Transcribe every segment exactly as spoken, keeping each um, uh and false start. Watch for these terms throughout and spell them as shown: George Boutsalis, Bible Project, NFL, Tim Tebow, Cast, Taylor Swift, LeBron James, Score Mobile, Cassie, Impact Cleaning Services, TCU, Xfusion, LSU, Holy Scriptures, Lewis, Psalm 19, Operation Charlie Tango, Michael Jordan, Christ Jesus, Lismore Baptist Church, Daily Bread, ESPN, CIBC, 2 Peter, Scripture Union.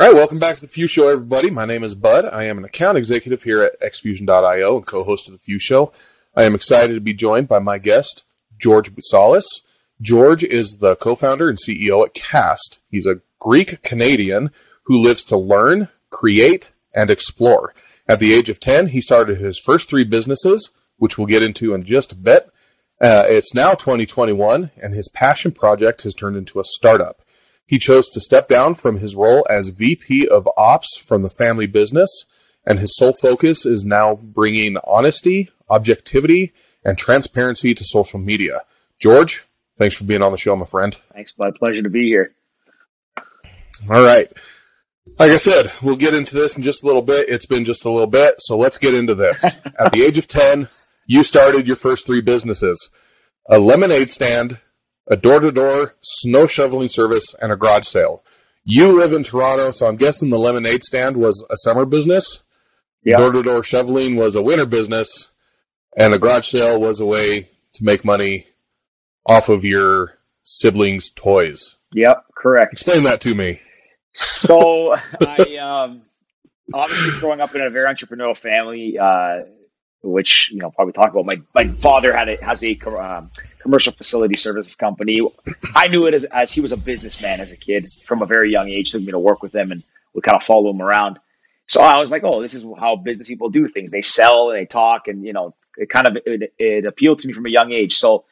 All right, welcome back to The Few Show, everybody. My name is Bud. I am an account executive here at Xfusion dot i o and co-host of The Few Show. I am excited to be joined by my guest, George Boutsalis. George is the co-founder and C E O at Cast. He's a Greek-Canadian who lives to learn, create, and explore. At the age of ten, he started his first three businesses, which we'll get into in just a bit. Uh, it's now twenty twenty-one, and his passion project has turned into a startup. He chose to step down from his role as V P of Ops from the family business, and his sole focus is now bringing honesty, objectivity, and transparency to social media. George, thanks for being on the show, my friend. Thanks, my pleasure to be here. All right. Like I said, we'll get into this in just a little bit. It's been just a little bit, so let's get into this. At the age of ten, you started your first three businesses: a lemonade stand, a door-to-door snow shoveling service, and a garage sale. You live in Toronto, so I'm guessing the lemonade stand was a summer business. Yeah. Door-to-door shoveling was a winter business, and a garage sale was a way to make money off of your siblings' toys. Yep, correct. Explain that to me. So I um, obviously growing up in a very entrepreneurial family, uh, which, you know, probably talk about, my, my father had a, has a um, commercial facility services company. I knew it as, as he was a businessman as a kid from a very young age. So, you know, work with him and would kind of follow him around. So I was like, oh, this is how business people do things. They sell and they talk, and, you know, it kind of, it, it appealed to me from a young age. So,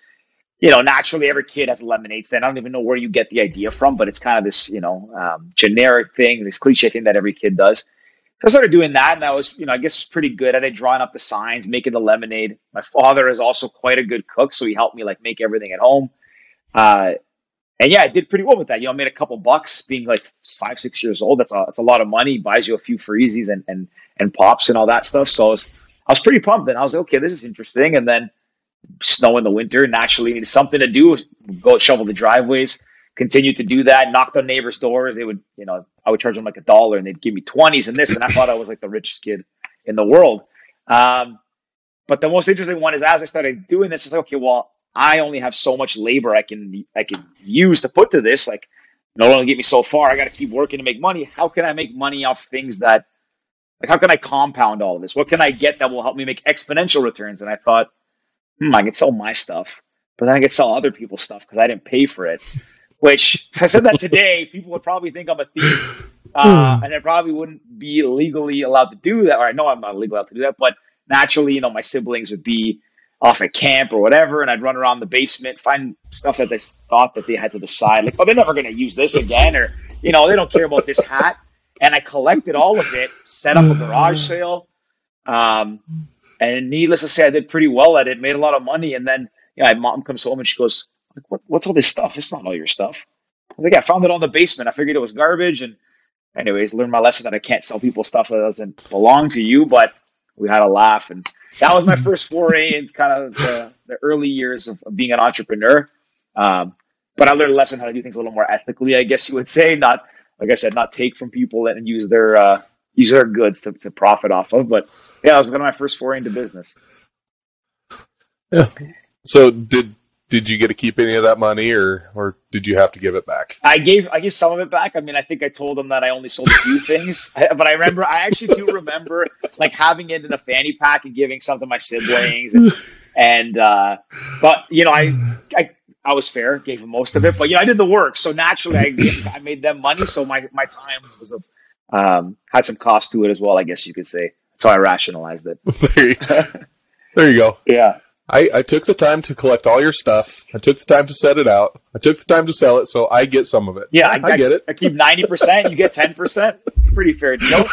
you know, naturally every kid has a lemonade stand. I don't even know where you get the idea from, but it's kind of this, you know, um, generic thing, this cliche thing that every kid does. So I started doing that, and I was, you know, I guess was pretty good at it, drawing up the signs, making the lemonade. My father is also quite a good cook, so he helped me, like, make everything at home. Uh, and yeah, I did pretty well with that. You know, I made a couple bucks being like five, six years old. That's a, that's a lot of money. Buys you a few freezies and, and, and pops and all that stuff. So I was, I was pretty pumped, and I was like, okay, this is interesting. And then snow in the winter, naturally needed something to do. Go shovel the driveways. Continued to do that, knocked on neighbors' doors. They would, you know, I would charge them like a dollar, and they'd give me twenties and this, and I thought I was like the richest kid in the world. Um, but the most interesting one is, as I started doing this, it's like, okay, well, I only have so much labor I can I can use to put to this. Like, no one will get me so far. I got to keep working to make money. How can I make money off things that, like, how can I compound all of this? What can I get that will help me make exponential returns? And I thought, hmm, I could sell my stuff, but then I could sell other people's stuff because I didn't pay for it. Which, if I said that today, people would probably think I'm a thief, uh, and I probably wouldn't be legally allowed to do that. Or I know I'm not legally allowed to do that, but naturally, you know, my siblings would be off at camp or whatever, and I'd run around the basement, find stuff that they thought that they had to decide, like, oh, they're never going to use this again, or, you know, they don't care about this hat. And I collected all of it, set up a garage sale, um, and needless to say, I did pretty well at it, made a lot of money. And then, you know, my mom comes home and she goes, Like, what, what's all this stuff? It's not all your stuff. I was like, I found it all in the basement. I figured it was garbage. And anyways, learned my lesson that I can't sell people stuff that doesn't belong to you. But we had a laugh. And that was my first foray in kind of the, the early years of, of being an entrepreneur. Um, but I learned a lesson how to do things a little more ethically, I guess you would say. Not, like I said, not take from people and use their uh, use their goods to, to profit off of. But yeah, that was kind of my first foray into business. Yeah. So did... Did you get to keep any of that money, or, or did you have to give it back? I gave I gave some of it back. I mean, I think I told them that I only sold a few things, but I remember I actually do remember like having it in a fanny pack and giving some to my siblings, and, and uh, but you know I, I I was fair, gave them most of it, but you know I did the work, so naturally I gave, I made them money, so my my time was a, um had some cost to it as well, I guess you could say. That's how I rationalized it. There you, there you go. Yeah. I, I took the time to collect all your stuff. I took the time to set it out. I took the time to sell it, so I get some of it. Yeah, I, I, I get it. I keep ninety percent. You get ten percent. It's a pretty fair deal.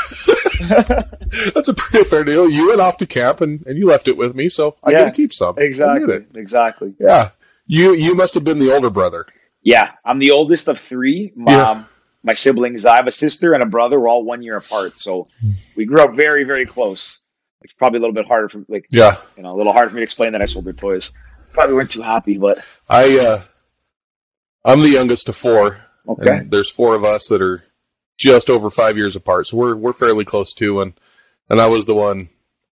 That's a pretty fair deal. You went off to camp, and, and you left it with me, so I yeah, get to keep some. Exactly. I get it. Exactly. Yeah. You you must have been the older brother. Yeah, I'm the oldest of three. My, yeah. um, my siblings, I have a sister and a brother. We're all one year apart, so we grew up very, very close. It's probably a little bit harder for like yeah. you know, a little hard for me to explain that I sold their toys. Probably weren't too happy, but I uh, I'm the youngest of four. Okay. And there's four of us that are just over five years apart. So we're we're fairly close too, and and I was the one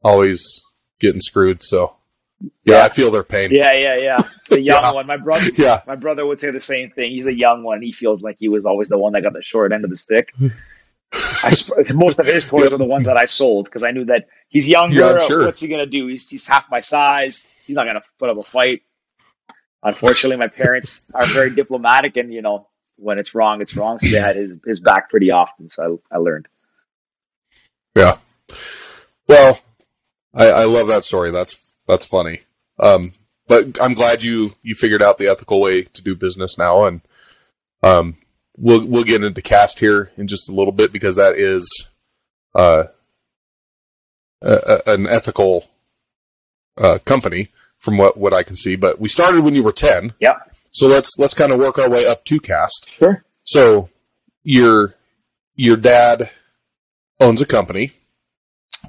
always getting screwed, so yeah, yeah. I feel their pain. Yeah, yeah, yeah. The young yeah. one. My brother yeah. my brother would say the same thing. He's the young one. He feels like he was always the one that got the short end of the stick. I sp- most of his toys yep. are the ones that I sold because I knew that he's younger. Yeah, sure. What's he going to do? He's, he's half my size. He's not going to put up a fight. Unfortunately, my parents are very diplomatic, and, you know, when it's wrong, it's wrong. So they had his, his back pretty often. So I, I learned. Yeah. Well, I, I love that story. That's, that's funny. Um, but I'm glad you, you figured out the ethical way to do business now. And, um, We'll we'll get into Cast here in just a little bit because that is uh, a, a, an ethical uh, company from what, what I can see. But we started when you were ten. Yeah. So let's let's kind of work our way up to Cast. Sure. So your your dad owns a company.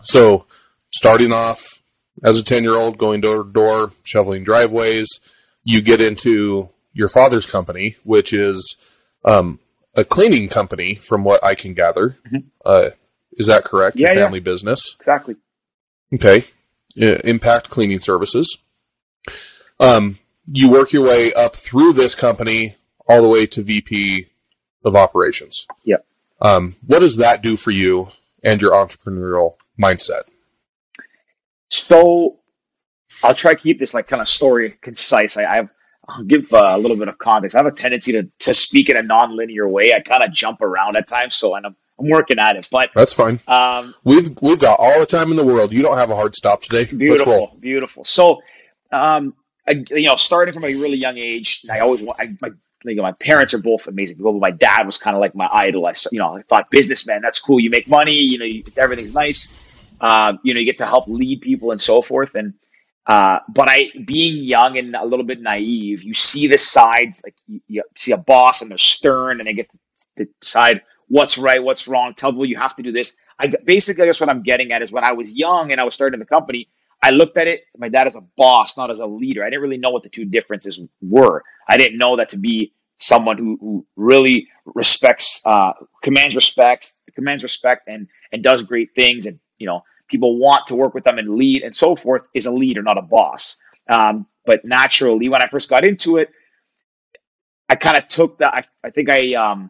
So starting off as a ten-year-old, going door to door, shoveling driveways, you get into your father's company, which is Um, a cleaning company, from what I can gather. Mm-hmm. Uh, is that correct? Yeah, your family yeah. business. Exactly. Okay. Yeah, Impact Cleaning Services. Um, you work your way up through this company all the way to V P of Operations. Yeah. Um, what does that do for you and your entrepreneurial mindset? So I'll try to keep this like kind of story concise. I, I've, I'll give uh, a little bit of context. I have a tendency to, to speak in a non-linear way. I kind of jump around at times, so and I'm I'm working at it. But that's fine. Um, we've we've got all the time in the world. You don't have a hard stop today. Beautiful, beautiful. So, um, I, you know, starting from a really young age, I always I, my you know, my parents are both amazing people, but my dad was kind of like my idol. I you know I thought businessman, that's cool. You make money, you know, you, everything's nice. Um, you know, you get to help lead people and so forth, and. Uh, but I, being young and a little bit naive, you see the sides, like you, you see a boss and they're stern and they get to, to decide what's right, what's wrong, tell people you have to do this. I basically, I guess what I'm getting at is when I was young and I was starting the company, I looked at it, my dad as a boss, not as a leader. I didn't really know what the two differences were. I didn't know that to be someone who, who really respects, uh, commands respect, commands respect and, and does great things and, you know, people want to work with them and lead and so forth is a leader, not a boss. Um, but naturally, when I first got into it, I kind of took that. I, I think I um,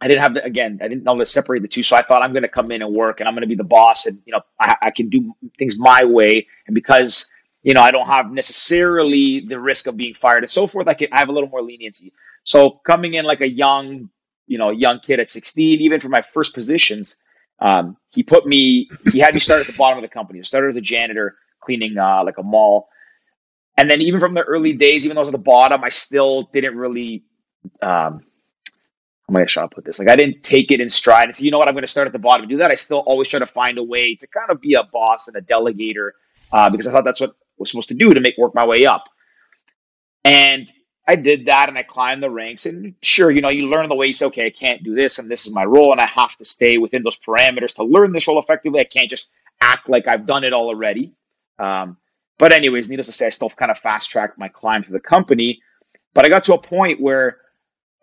I didn't have, the, again, I didn't know to separate the two. So I thought I'm going to come in and work and I'm going to be the boss. And, you know, I, I can do things my way. And because, you know, I don't have necessarily the risk of being fired and so forth, I, can, I have a little more leniency. So coming in like a young, you know, young kid at sixteen, even for my first positions, Um, he put me, he had me start at the bottom of the company. I started as a janitor cleaning, uh, like a mall. And then even from the early days, even though I was at the bottom, I still didn't really, um, how am I going to put this? Like I didn't take it in stride and say, you know what, I'm going to start at the bottom and do that. I still always try to find a way to kind of be a boss and a delegator, uh, because I thought that's what I was supposed to do to make work my way up. And I did that and I climbed the ranks and sure, you know, you learn the way you say, okay, I can't do this and this is my role and I have to stay within those parameters to learn this role effectively. I can't just act like I've done it all already. Um, but anyways, needless to say, I still kind of fast-tracked my climb to the company, but I got to a point where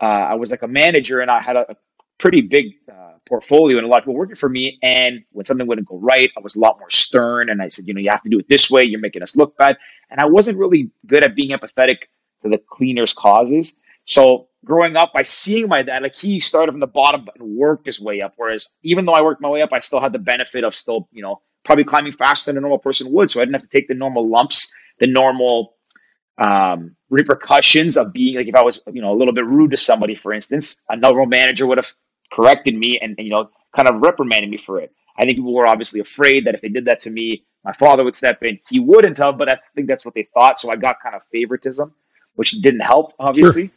uh, I was like a manager and I had a, a pretty big uh, portfolio and a lot of people working for me. And when something wouldn't go right, I was a lot more stern and I said, you know, you have to do it this way. You're making us look bad. And I wasn't really good at being empathetic to the cleaners' causes. So growing up, by seeing my dad, like he started from the bottom and worked his way up. Whereas even though I worked my way up, I still had the benefit of still, you know, probably climbing faster than a normal person would. So I didn't have to take the normal lumps, the normal um, repercussions of being like, if I was, you know, a little bit rude to somebody, for instance, a normal manager would have corrected me and, and, you know, kind of reprimanded me for it. I think people were obviously afraid that if they did that to me, my father would step in. He wouldn't have, but I think that's what they thought. So I got kind of favoritism, which didn't help, obviously. Sure.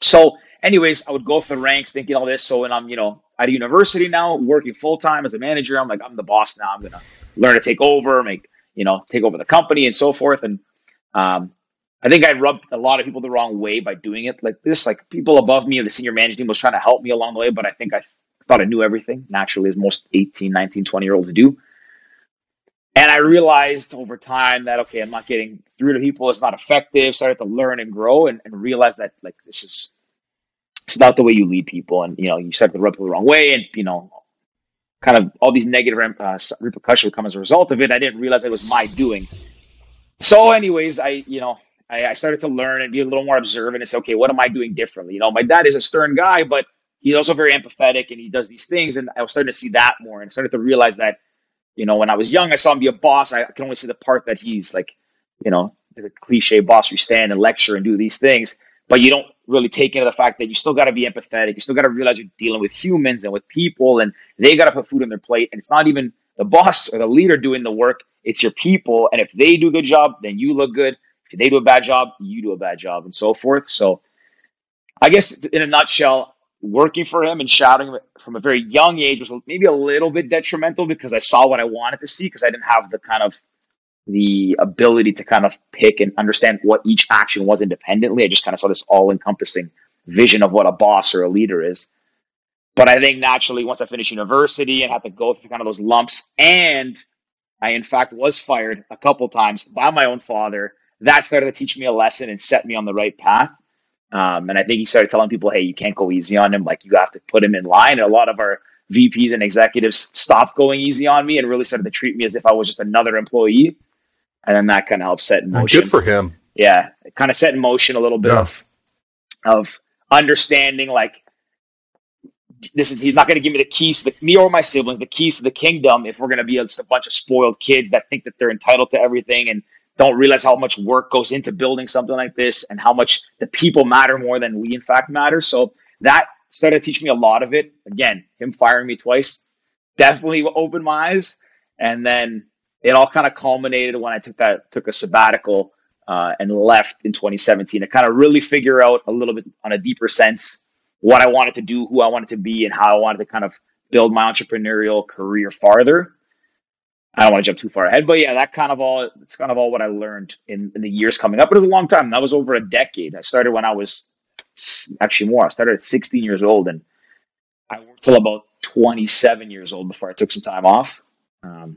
So anyways, I would go for the ranks thinking all this. So when I'm, you know, at a university now, working full-time as a manager, I'm like, I'm the boss now. I'm going to learn to take over, make, you know, take over the company and so forth. And um, I think I rubbed a lot of people the wrong way by doing it like this. Like people above me or the senior management team was trying to help me along the way, but I think I th- thought I knew everything, naturally, as most eighteen, nineteen, twenty-year-olds do. And I realized over time that, okay, I'm not getting through to people. It's not effective. Started to learn and grow and, and realize that, like, this is it's not the way you lead people. And, you know, you start to rub people the wrong way and, you know, kind of all these negative uh, repercussions come as a result of it. I didn't realize it was my doing. So anyways, I, you know, I, I started to learn and be a little more observant and say, okay, what am I doing differently? You know, my dad is a stern guy, but he's also very empathetic and he does these things. And I was starting to see that more and started to realize that, you know, when I was young, I saw him be a boss. I can only see the part that he's like, you know, the cliche boss, you stand and lecture and do these things, but you don't really take into the fact that you still got to be empathetic. You still got to realize you're dealing with humans and with people, and they got to put food on their plate. And it's not even the boss or the leader doing the work. It's your people. And if they do a good job, then you look good. If they do a bad job, you do a bad job, and so forth. So I guess in a nutshell, working for him and shadowing from a very young age was maybe a little bit detrimental because I saw what I wanted to see, because I didn't have the kind of the ability to kind of pick and understand what each action was independently. I just kind of saw this all-encompassing vision of what a boss or a leader is. But I think naturally, once I finished university and had to go through kind of those lumps, and I in fact was fired a couple times by my own father, that started to teach me a lesson and set me on the right path. Um, and I think he started telling people, hey, you can't go easy on him. Like, you have to put him in line. And a lot of our V Ps and executives stopped going easy on me and really started to treat me as if I was just another employee. And then that kind of helped set in motion. Good for him. Yeah. It kind of set in motion a little bit yeah. of, of understanding, like, this is, he's not going to give me the keys, to the, me or my siblings, the keys to the kingdom if we're going to be just a bunch of spoiled kids that think that they're entitled to everything and don't realize how much work goes into building something like this and how much the people matter more than we in fact matter. So that started to teach me a lot of it. Again, him firing me twice definitely opened my eyes. And then it all kind of culminated when I took that, took a sabbatical uh, and left in twenty seventeen to kind of really figure out a little bit on a deeper sense what I wanted to do, who I wanted to be, and how I wanted to kind of build my entrepreneurial career farther. I don't want to jump too far ahead, but yeah, that kind of all, it's kind of all what I learned in, in the years coming up. But it was a long time. That was over a decade. I started when I was actually more, I started at sixteen years old, and I worked till about twenty-seven years old before I took some time off. Um,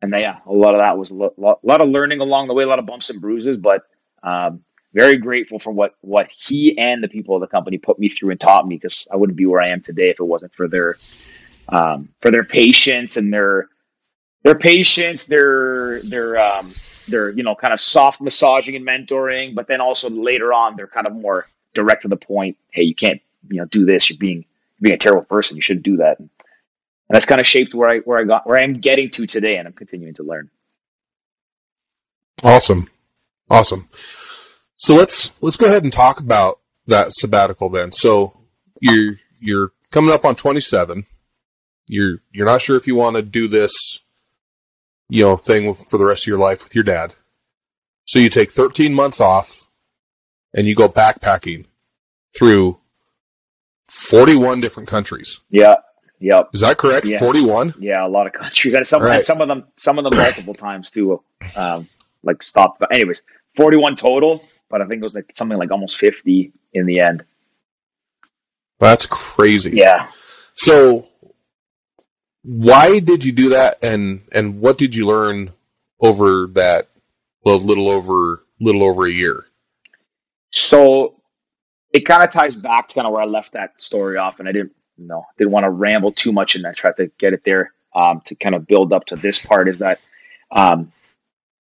and then, yeah, a lot of that was a lot, lot, lot of learning along the way, a lot of bumps and bruises, but um, very grateful for what, what he and the people of the company put me through and taught me, because I wouldn't be where I am today if it wasn't for their, um, for their patience and their, Their patience, their their um, their you know kind of soft massaging and mentoring, but then also later on they're kind of more direct to the point. Hey, you can't you know do this. You're being you're being a terrible person. You shouldn't do that. And that's kind of shaped where I where I got where I am getting to today, and I'm continuing to learn. Awesome, awesome. So let's let's go ahead and talk about that sabbatical then. So you're you're coming up on twenty-seven. You're you're not sure if you want to do this, you know, thing for the rest of your life with your dad. So you take thirteen months off and you go backpacking through forty-one different countries. Yeah. Yep. Is that correct? Yeah. forty-one? Yeah. A lot of countries. And some, right. and some of them, some of them multiple times too, um, like stopped. But anyways, forty-one total, but I think it was like something like almost fifty in the end. That's crazy. Yeah. So why did you do that, and and what did you learn over that well, little over little over a year? So it kind of ties back to kind of where I left that story off, and I didn't you know didn't want to ramble too much, and I tried to get it there um, to kind of build up to this part. Is that um,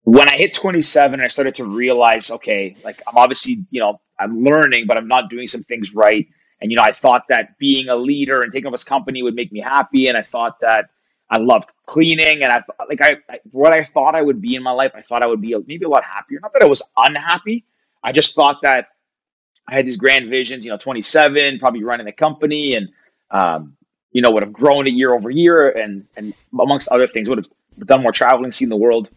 when I hit twenty-seven, I started to realize, okay, like I'm obviously you know I'm learning, but I'm not doing some things right. And, you know, I thought that being a leader and taking up this company would make me happy. And I thought that I loved cleaning. And I like I, I what I thought I would be in my life, I thought I would be maybe a lot happier. Not that I was unhappy. I just thought that I had these grand visions, you know, twenty-seven, probably running the company and, um, you know, would have grown it year over year. And, and amongst other things, would have done more traveling, seen the world.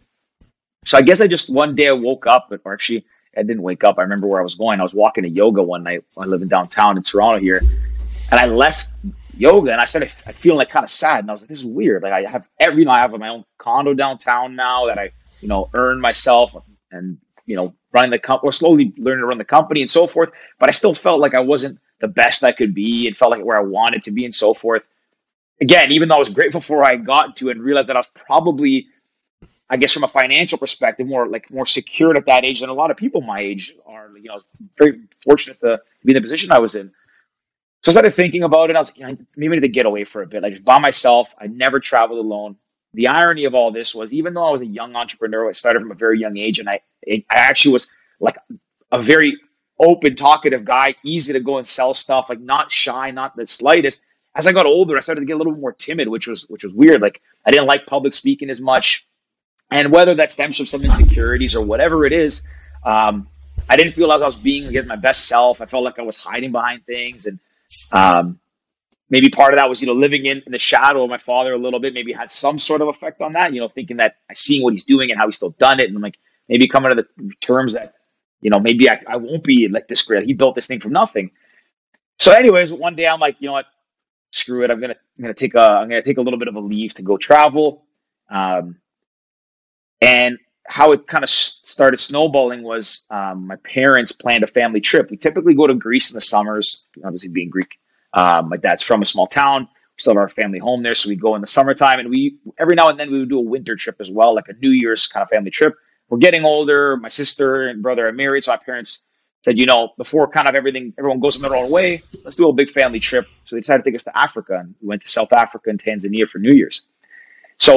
So I guess I just one day I woke up, or actually, I didn't wake up. I remember where I was going. I was walking to yoga one night. I live in downtown in Toronto here. And I left yoga and I started feeling like kind of sad. And I was like, this is weird. Like I have every, you know, I have my own condo downtown now that I, you know, earned myself and, you know, running the company or slowly learning to run the company and so forth. But I still felt like I wasn't the best I could be. It felt like where I wanted to be and so forth. Again, even though I was grateful for where I got to and realized that I was probably, I guess from a financial perspective, more like more secured at that age than a lot of people my age are. You know, I was very fortunate to be in the position I was in. So I started thinking about it. I was like, you know, maybe I need to get away for a bit. Like just by myself, I never traveled alone. The irony of all this was, even though I was a young entrepreneur, I started from a very young age, and I, I actually was like a very open, talkative guy, easy to go and sell stuff, like not shy, not the slightest. As I got older, I started to get a little more timid, which was which was weird. Like I didn't like public speaking as much. And whether that stems from some insecurities or whatever it is, um, I didn't feel as I was being again, my best self. I felt like I was hiding behind things. And um, maybe part of that was, you know, living in, in the shadow of my father a little bit, maybe had some sort of effect on that, you know, thinking that I seeing what he's doing and how he's still done it. And I'm like, maybe coming to the terms that, you know, maybe I, I won't be like this great. He built this thing from nothing. So anyways, one day I'm like, you know what, screw it. I'm going to, I'm going to take a, I'm going to take a little bit of a leave to go travel. Um, And how it kind of started snowballing was um, my parents planned a family trip. We typically go to Greece in the summers, obviously being Greek. Um, my dad's from a small town. We still have our family home there. So we go in the summertime, and we every now and then we would do a winter trip as well, like a New Year's kind of family trip. We're getting older. My sister and brother are married. So our parents said, you know, before kind of everything, everyone goes in their own way, let's do a big family trip. So they decided to take us to Africa. And we went to South Africa and Tanzania for New Year's. So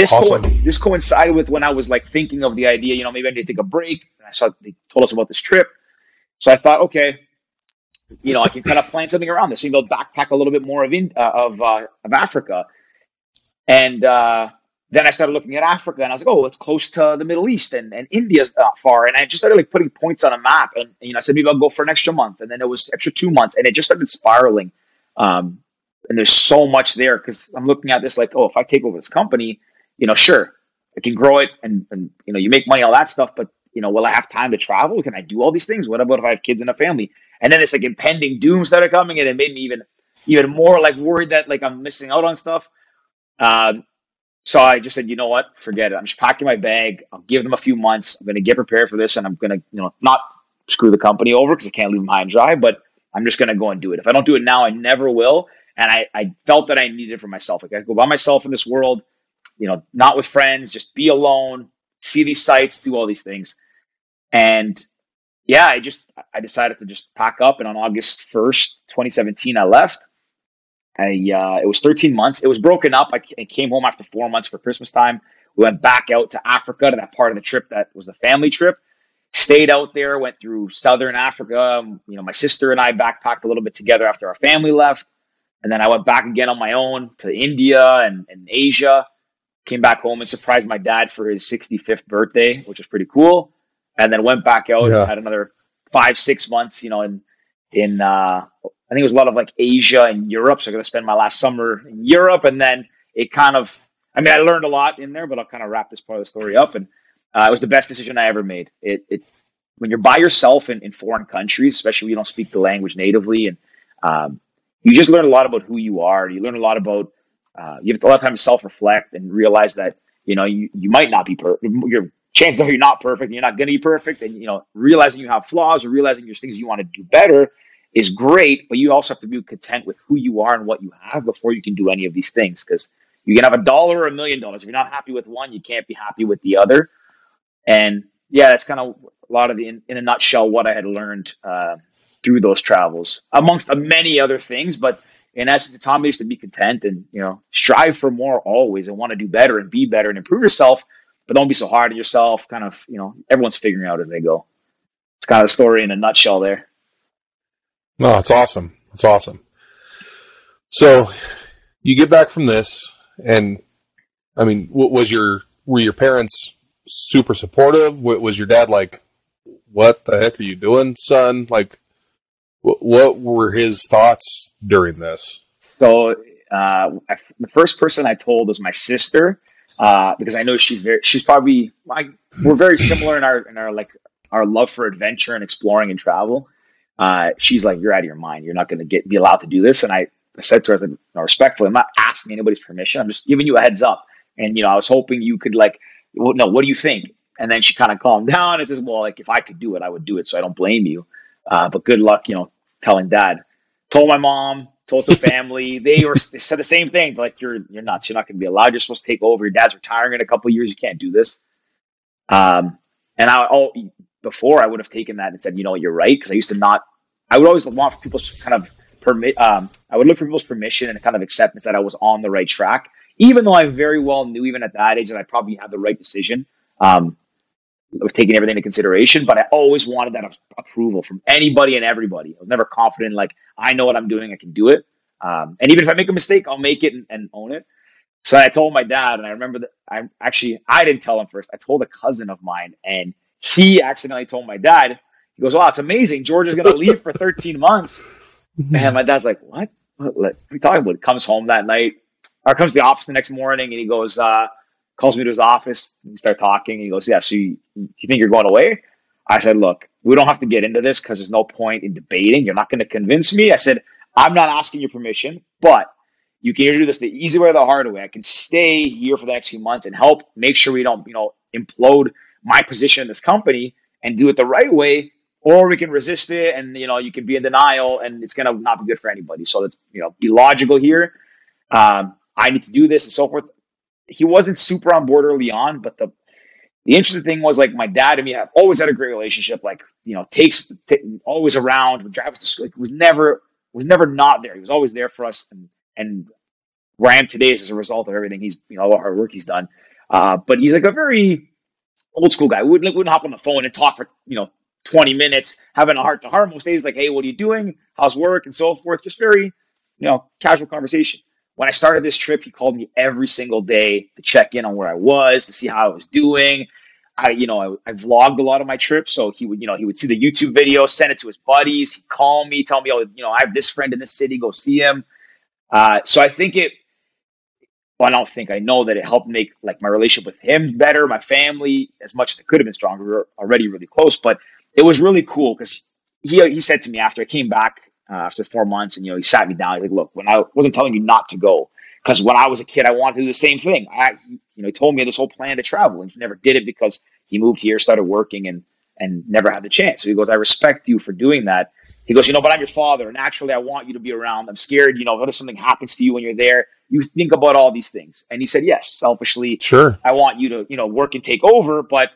This awesome. co- this coincided with when I was like thinking of the idea, you know, maybe I need to take a break. And I saw they told us about this trip. So I thought, okay, you know, I can kind of plan something around this. Maybe I'll backpack a little bit more of in, uh, of, uh, of Africa. And uh, then I started looking at Africa, and I was like, oh, it's close to the Middle East, and, and India's not far. And I just started like putting points on a map. And, you know, I said, maybe I'll go for an extra month. And then it was extra two months. And it just started spiraling. Um, and there's so much there, because I'm looking at this like, oh, if I take over this company, you know, sure, I can grow it and, and, you know, you make money, all that stuff. But, you know, will I have time to travel? Can I do all these things? What about if I have kids and a family? And then it's like impending doom started coming in, and it made me even, even more like worried that like I'm missing out on stuff. Um, so I just said, you know what, forget it. I'm just packing my bag. I'll give them a few months. I'm going to get prepared for this, and I'm going to, you know, not screw the company over, because I can't leave them high and dry, but I'm just going to go and do it. If I don't do it now, I never will. And I, I felt that I needed it for myself. Like I go by myself in this world, you know, not with friends, just be alone, see these sights, do all these things. And yeah, I just, I decided to just pack up. And on August first, twenty seventeen, I left. I, uh, it was thirteen months. It was broken up. I, I came home after four months for Christmas time. We went back out to Africa, to that part of the trip that was a family trip. Stayed out there, went through Southern Africa. You know, my sister and I backpacked a little bit together after our family left. And then I went back again on my own to India and, and Asia, came back home and surprised my dad for his sixty-fifth birthday, which was pretty cool. And then went back out yeah. and had another five, six months, you know, in, in uh, I think it was a lot of like Asia and Europe. So I got to spend my last summer in Europe. And then it kind of, I mean, I learned a lot in there, but I'll kind of wrap this part of the story up. And uh, it was the best decision I ever made. It, it when you're by yourself in, in foreign countries, especially when you don't speak the language natively, and, um, you just learn a lot about who you are. You learn a lot about, uh, you have a lot of time to self-reflect and realize that, you know, you, you might not be perfect. Your chances are you're not perfect. You're not going to be perfect. And, you know, realizing you have flaws or realizing there's things you want to do better is great. But you also have to be content with who you are and what you have before you can do any of these things. Because you can have a dollar or a million dollars. If you're not happy with one, you can't be happy with the other. And yeah, that's kind of a lot of the, in, in a nutshell, what I had learned, uh, through those travels, amongst many other things. But in essence, it taught me just to be content and, you know, strive for more always, and want to do better and be better and improve yourself, but don't be so hard on yourself. Kind of, you know, everyone's figuring out as they go. It's kind of a story in a nutshell there. No, that's awesome. That's awesome. So you get back from this, and I mean, what was your, were your parents super supportive? What was your dad like, what the heck are you doing, son? Like, what were his thoughts during this? So uh, I, the first person I told was my sister, uh, because I know she's very, she's probably, I, we're very similar in our, in our, like our love for adventure and exploring and travel. Uh, she's like, you're out of your mind. You're not going to get, be allowed to do this. And I, I said to her, I said, no, respectfully, I'm not asking anybody's permission. I'm just giving you a heads up. And, you know, I was hoping you could like, well, no, what do you think? And then she kind of calmed down and says, well, like if I could do it, I would do it. So I don't blame you. Uh, but good luck, you know, telling dad. Told my mom, told some family. They were they said the same thing. Like, you're you're nuts. You're not going to be allowed. You're supposed to take over. Your dad's retiring in a couple of years. You can't do this. Um, and I oh, before I would have taken that and said, you know, you're right, because I used to not. I would always want people to kind of permit. Um, I would look for people's permission and kind of acceptance that I was on the right track, even though I very well knew, even at that age, that I probably had the right decision. Um, taking everything into consideration, but I always wanted that a- approval from anybody and everybody. I was never confident, like, I know what I'm doing, I can do it. Um, and even if I make a mistake, I'll make it and, and own it. So I told my dad, and I remember that I actually, I didn't tell him first. I told a cousin of mine, and he accidentally told my dad. He goes, wow, it's amazing. George is going to leave for thirteen months. And my dad's like, what? What, what are we talking about? He comes home that night, or comes to the office the next morning, and he goes, uh, calls me to his office. We start talking. And he goes, yeah, so you, you think you're going away? I said, look, we don't have to get into this because there's no point in debating. You're not going to convince me. I said, I'm not asking your permission, but you can either do this the easy way or the hard way. I can stay here for the next few months and help make sure we don't, you know, implode my position in this company and do it the right way, or we can resist it and, you know, you can be in denial and it's going to not be good for anybody. So let's, you know, be logical here. Um, I need to do this and so forth. He wasn't super on board early on, but the the interesting thing was, like, my dad and me have always had a great relationship. Like, you know, takes t- always around, would drive us to school. Like, was never was never not there. He was always there for us, and and where I am today is as a result of everything he's, you know, all the hard work he's done. Uh, but he's like a very old school guy. We wouldn't, wouldn't hop on the phone and talk for, you know, twenty minutes, having a heart to heart most days. Like, hey, what are you doing? How's work? And so forth. Just very, you know, casual conversation. When I started this trip, he called me every single day to check in on where I was, to see how I was doing. I, you know, I, I vlogged a lot of my trips. So he would, you know, he would see the YouTube video, send it to his buddies. He'd call me, tell me, oh, you know, I have this friend in this city, go see him. Uh, so I think it, well, I don't think, I know that it helped make, like, my relationship with him better, my family, as much as it could have been stronger. We were already really close, but it was really cool because he he said to me after I came back, uh, after four months, and, you know, he sat me down. He's like, look, when I wasn't telling you not to go, because when I was a kid, I wanted to do the same thing. I, you know, he told me this whole plan to travel, and he never did it because he moved here, started working, and and never had the chance. So he goes, I respect you for doing that. He goes, you know, but I'm your father, and actually I want you to be around. I'm scared, you know, what if something happens to you when you're there? You think about all these things. And he said, yes, selfishly, sure, I want you to, you know, work and take over, but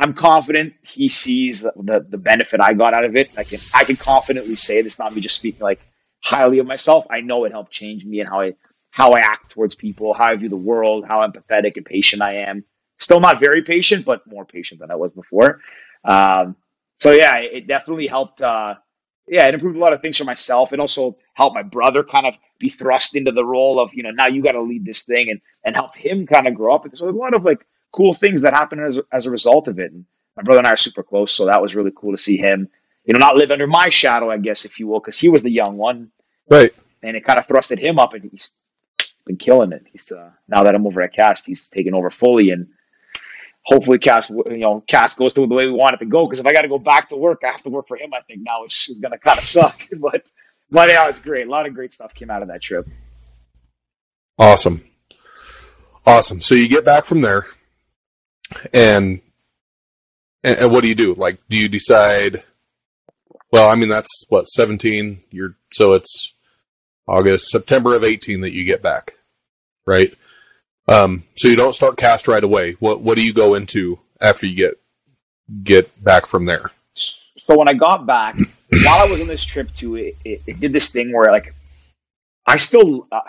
I'm confident he sees the, the, the benefit I got out of it. I can, I can confidently say this, not me just speaking, like, highly of myself. I know it helped change me and how I, how I act towards people, how I view the world, how empathetic and patient I am. Still not very patient, but more patient than I was before. Um, so yeah, it definitely helped. Uh, yeah, it improved a lot of things for myself. It also helped my brother kind of be thrust into the role of, you know, now you got to lead this thing, and and help him kind of grow up. So a lot of, like, cool things that happened as as a result of it. And my brother and I are super close, so that was really cool to see him, you know, not live under my shadow, I guess, if you will, because he was the young one, right? And it kind of thrusted him up, and he's been killing it. He's uh, now that I'm over at Cast, he's taken over fully, and hopefully Cast, you know, Cast goes to the way we want it to go. Because if I got to go back to work, I have to work for him, I think, now, which is going to kind of suck. But, but yeah, it's great. A lot of great stuff came out of that trip. Awesome. Awesome. So you get back from there, and, and, and what do you do? Like, do you decide, well, I mean, that's what, seventeen? You're, so it's August, September of eighteen that you get back, right? Um, so you don't start Cast right away. What what do you go into after you get get back from there? So when I got back, while I was on this trip too, it, it, it did this thing where, like, I still, uh,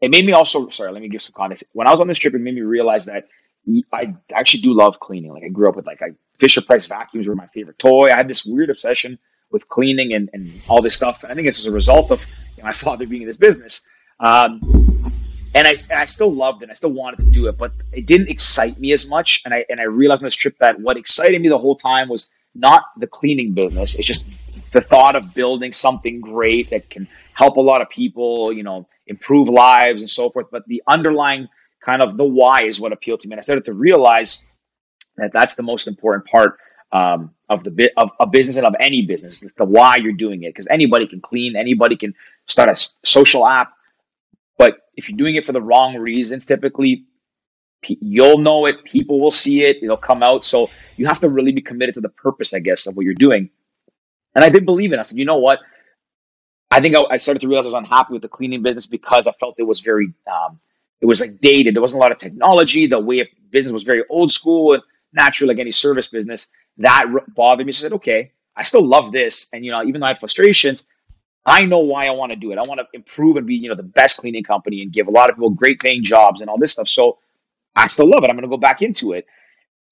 it made me also, sorry, let me give some context. When I was on this trip, it made me realize that I actually do love cleaning. Like, I grew up with, like, I, Fisher-Price vacuums were my favorite toy. I had this weird obsession with cleaning and, and all this stuff. I think it's as a result of, you know, my father being in this business. Um, And I, and I still loved it. I still wanted to do it, but it didn't excite me as much. And I and I realized on this trip that what excited me the whole time was not the cleaning business. It's just the thought of building something great that can help a lot of people, you know, improve lives and so forth. But the underlying kind of the why is what appealed to me. And I started to realize that that's the most important part um, of the bi- of a business, and of any business, the why you're doing it. Because anybody can clean, anybody can start a social app. But if you're doing it for the wrong reasons, typically you'll know it. People will see it. It'll come out. So you have to really be committed to the purpose, I guess, of what you're doing. And I did believe in it. I said, you know what? I think I, I started to realize I was unhappy with the cleaning business because I felt it was very, um, it was like dated. There wasn't a lot of technology. The way of business was very old school and natural, like any service business. That r- bothered me. So I said, okay, I still love this. And, you know, even though I had frustrations, I know why I want to do it. I want to improve and be, you know, the best cleaning company and give a lot of people great paying jobs and all this stuff. So I still love it. I'm going to go back into it.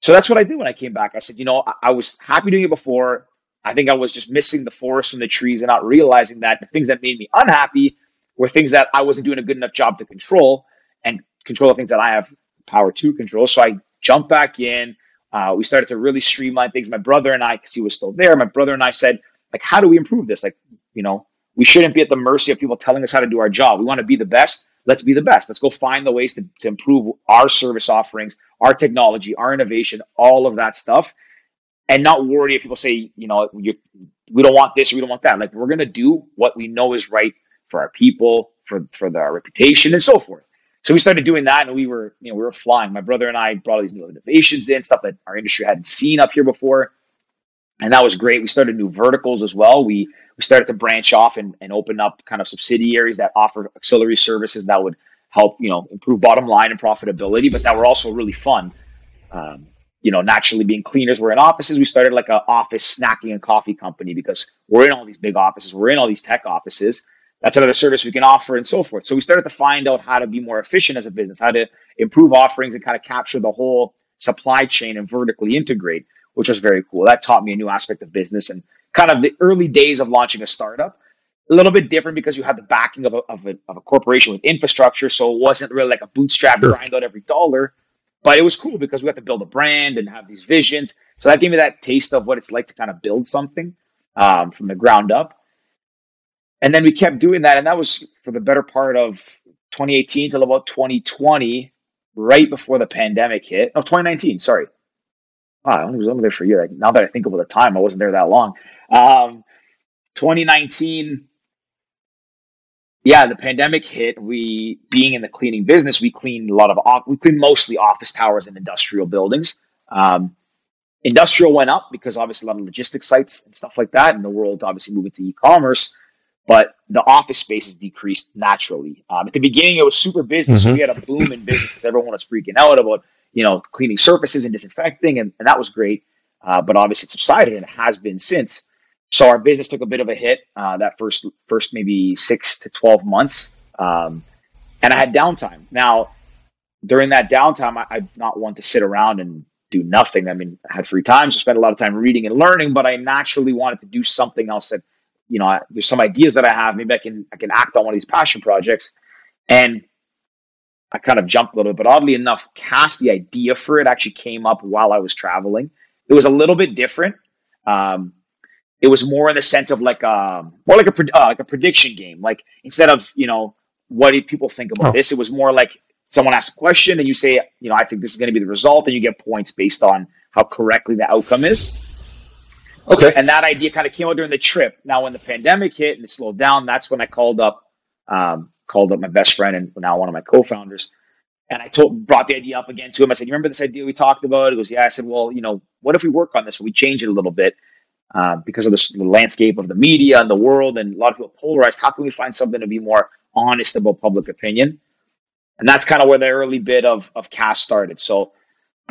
So that's what I did when I came back. I said, you know, I, I was happy doing it before. I think I was just missing the forest from the trees and not realizing that the things that made me unhappy were things that I wasn't doing a good enough job to control and control the things that I have power to control. So I jumped back in. Uh, we started to really streamline things. My brother and I, because he was still there, my brother and I said, like, how do we improve this? Like, you know, we shouldn't be at the mercy of people telling us how to do our job. We want to be the best. Let's be the best. Let's go find the ways to, to improve our service offerings, our technology, our innovation, all of that stuff. And not worry if people say, you know, you, we don't want this, or we don't want that. Like, we're going to do what we know is right for our people, for, for their reputation and so forth. So we started doing that, and we were, you know, we were flying. My brother and I brought all these new innovations in, stuff that our industry hadn't seen up here before. And that was great. We started new verticals as well. We we started to branch off and, and open up kind of subsidiaries that offer auxiliary services that would help, you know, improve bottom line and profitability, but that were also really fun. Um, you know, naturally being cleaners, we're in offices. We started like an office snacking and coffee company because we're in all these big offices. We're in all these tech offices. That's another service we can offer and so forth. So we started to find out how to be more efficient as a business, how to improve offerings and kind of capture the whole supply chain and vertically integrate, which was very cool. That taught me a new aspect of business and kind of the early days of launching a startup. A little bit different because you had the backing of a, of a, of a corporation with infrastructure. So it wasn't really like a bootstrap grind out every dollar, but it was cool because we had to build a brand and have these visions. So that gave me that taste of what it's like to kind of build something um, from the ground up. And then we kept doing that. And that was for the better part of twenty eighteen till about twenty twenty, right before the pandemic hit. No, twenty nineteen, sorry. Wow, I only was only there for a year. Like, now that I think about the time, I wasn't there that long. Um, twenty nineteen, yeah, the pandemic hit. We, being in the cleaning business, we cleaned a lot of, we cleaned mostly office towers and industrial buildings. Um, industrial went up because obviously a lot of logistics sites and stuff like that, and the world obviously moving to e-commerce. But the office spaces decreased naturally. Um, at the beginning, it was super busy. Mm-hmm. So we had a boom in business because everyone was freaking out about, you know, cleaning surfaces and disinfecting. And, and that was great. Uh, but obviously it subsided and it has been since. So our business took a bit of a hit uh, that first, first maybe six to twelve months. Um, and I had downtime. Now, during that downtime, I, I'm not one to sit around and do nothing. I mean, I had free time, so I spent a lot of time reading and learning, but I naturally wanted to do something else that, you know, there's some ideas that I have. Maybe I can I can act on one of these passion projects. And I kind of jumped a little bit. But oddly enough, Cast, the idea for it actually came up while I was traveling. It was a little bit different. Um, it was more in the sense of like a, more like a, uh, like a prediction game. Like, instead of, you know, what did people think about oh. this? It was more like someone asks a question and you say, you know, I think this is going to be the result. And you get points based on how correctly the outcome is. Okay. And that idea kind of came out during the trip. Now, when the pandemic hit and it slowed down, that's when I called up, um, called up my best friend and now one of my co-founders. And I told, brought the idea up again to him. I said, you remember this idea we talked about? He goes, yeah. I said, well, you know, what if we work on this? We change it a little bit uh, because of the landscape of the media and the world and a lot of people polarized. How can we find something to be more honest about public opinion? And that's kind of where the early bit of, of Cast started. So